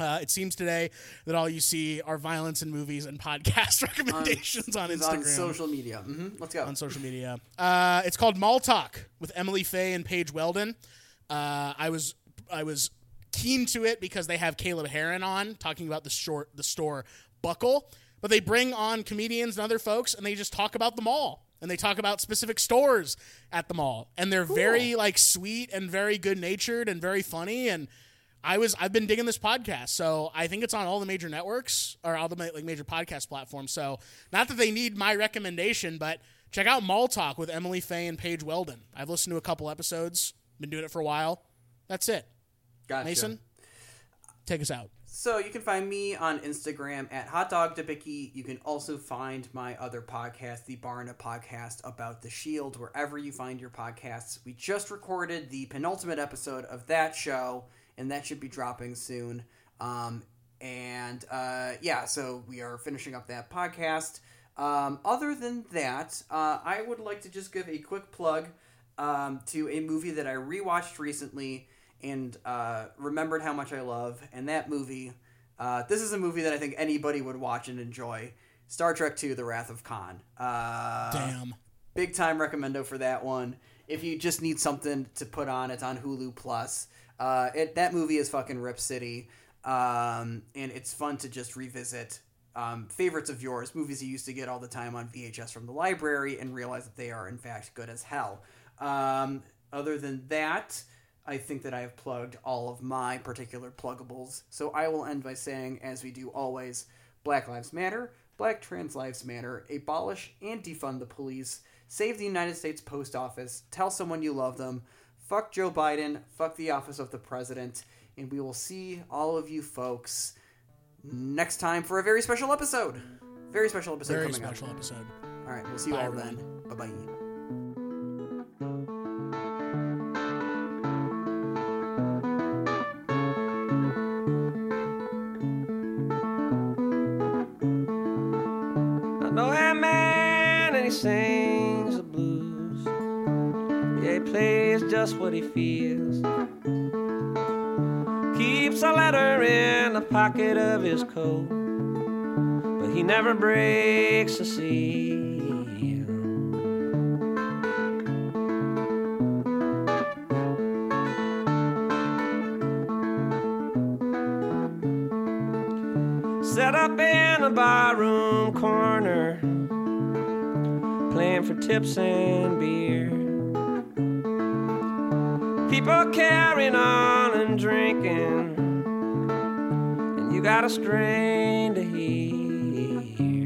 Uh, it seems today that all you see are violence in movies and podcast recommendations on, on Instagram. On social media. Mm-hmm. Let's go. On social media. Uh, it's called Mall Talk with Emily Faye and Paige Weldon. Uh, I was... I was keen to it because they have Caleb Heron on talking about the short the store Buckle, but they bring on comedians and other folks and they just talk about the mall and they talk about specific stores at the mall, and they're cool. Very like sweet and very good natured and very funny, and I was I've been digging this podcast, so I think it's on all the major networks or all the like major podcast platforms. So not that they need my recommendation, but check out Mall Talk with Emily Faye and Paige Weldon. I've listened to a couple episodes, been doing it for a while. That's it. Gotcha. Mason, take us out. So you can find me on Instagram at hotdogdebicki. You can also find my other podcast, the Barna Podcast about The Shield, wherever you find your podcasts. We just recorded the penultimate episode of that show, and that should be dropping soon. Um, and uh, yeah, so we are finishing up that podcast. Um, other than that, uh, I would like to just give a quick plug um, to a movie that I rewatched recently and uh, remembered how much I love. And that movie, uh, this is a movie that I think anybody would watch and enjoy. Star Trek two, The Wrath of Khan. Uh, Damn. Big time recommendo for that one. If you just need something to put on, it's on Hulu Plus. Uh, it, that movie is fucking Rip City. Um, and it's fun to just revisit um, favorites of yours, movies you used to get all the time on V H S from the library, and realize that they are, in fact, good as hell. Um, other than that, I think that I have plugged all of my particular pluggables. So I will end by saying, as we do always, Black Lives Matter, Black Trans Lives Matter, abolish and defund the police, save the United States Post Office, tell someone you love them, fuck Joe Biden, fuck the office of the president, and we will see all of you folks next time for a very special episode. Very special episode very coming up. Very special up. episode. All right, we'll see you Bye, all everyone. then. Bye-bye. Sings the blues. Yeah, he plays just what he feels. Keeps a letter in the pocket of his coat, but he never breaks the seal. Set up in a barroom corner, playing for tips and beer. People carrying on and drinking, and you got a strain to hear.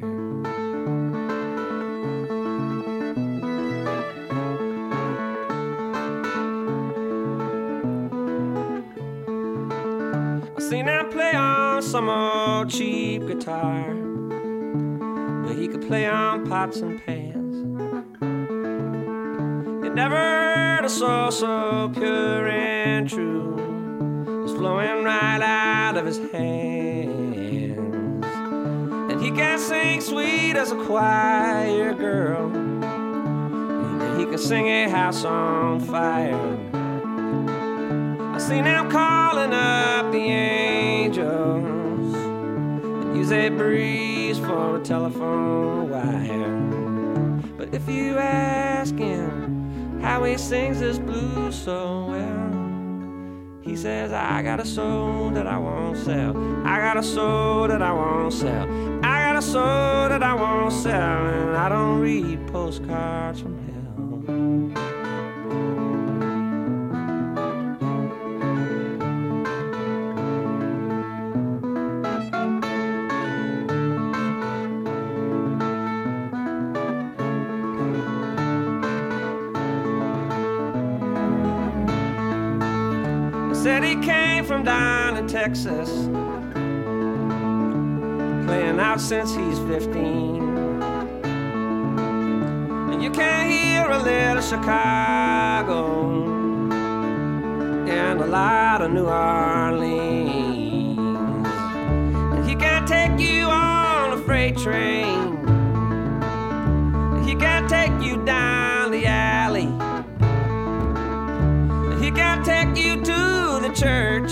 I seen him play on some old cheap guitar, but he could play on pots and pans. Never heard a soul so pure and true. It was flowing right out of his hands. And he can sing sweet as a choir girl, and he can sing a house on fire. I seen him calling up the angels and use a breeze for a telephone wire. But if you ask him how he sings this blues so well, he says, I got a soul that I won't sell. I got a soul that I won't sell. I got a soul that I won't sell. And I don't read postcards from down in Texas, playing out since he's fifteen, and you can't hear a little Chicago and a lot of New Orleans. And he can take you on a freight train, and he can take you down the alley, and he can take you to the church,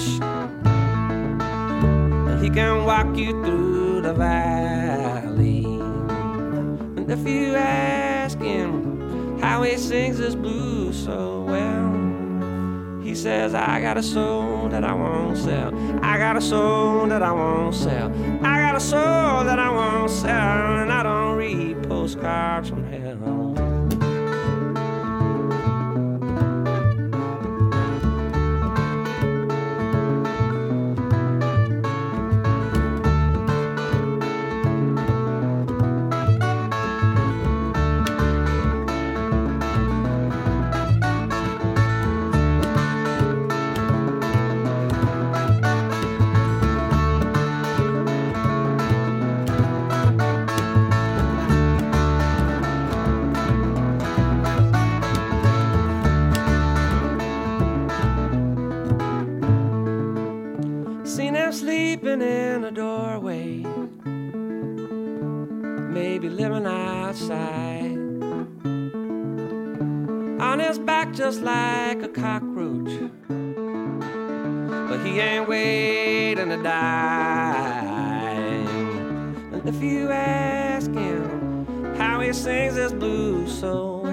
and he can walk you through the valley. And if you ask him how he sings his blues so well, he says, I got a soul that I won't sell. I got a soul that I won't sell. I got a soul that I won't sell. And I don't read postcards from hell. street, maybe living outside, on his back just like a cockroach, but he ain't waiting to die. And if you ask him how he sings his blues so well,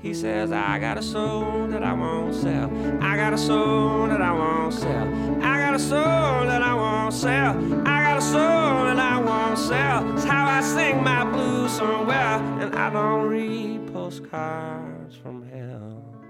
he says, I got a soul that I won't sell, I got a soul that I won't sell, I got a soul that I won't sell, I got a soul that I won't sell. It's how I sing my blues so well. And I don't read postcards from hell.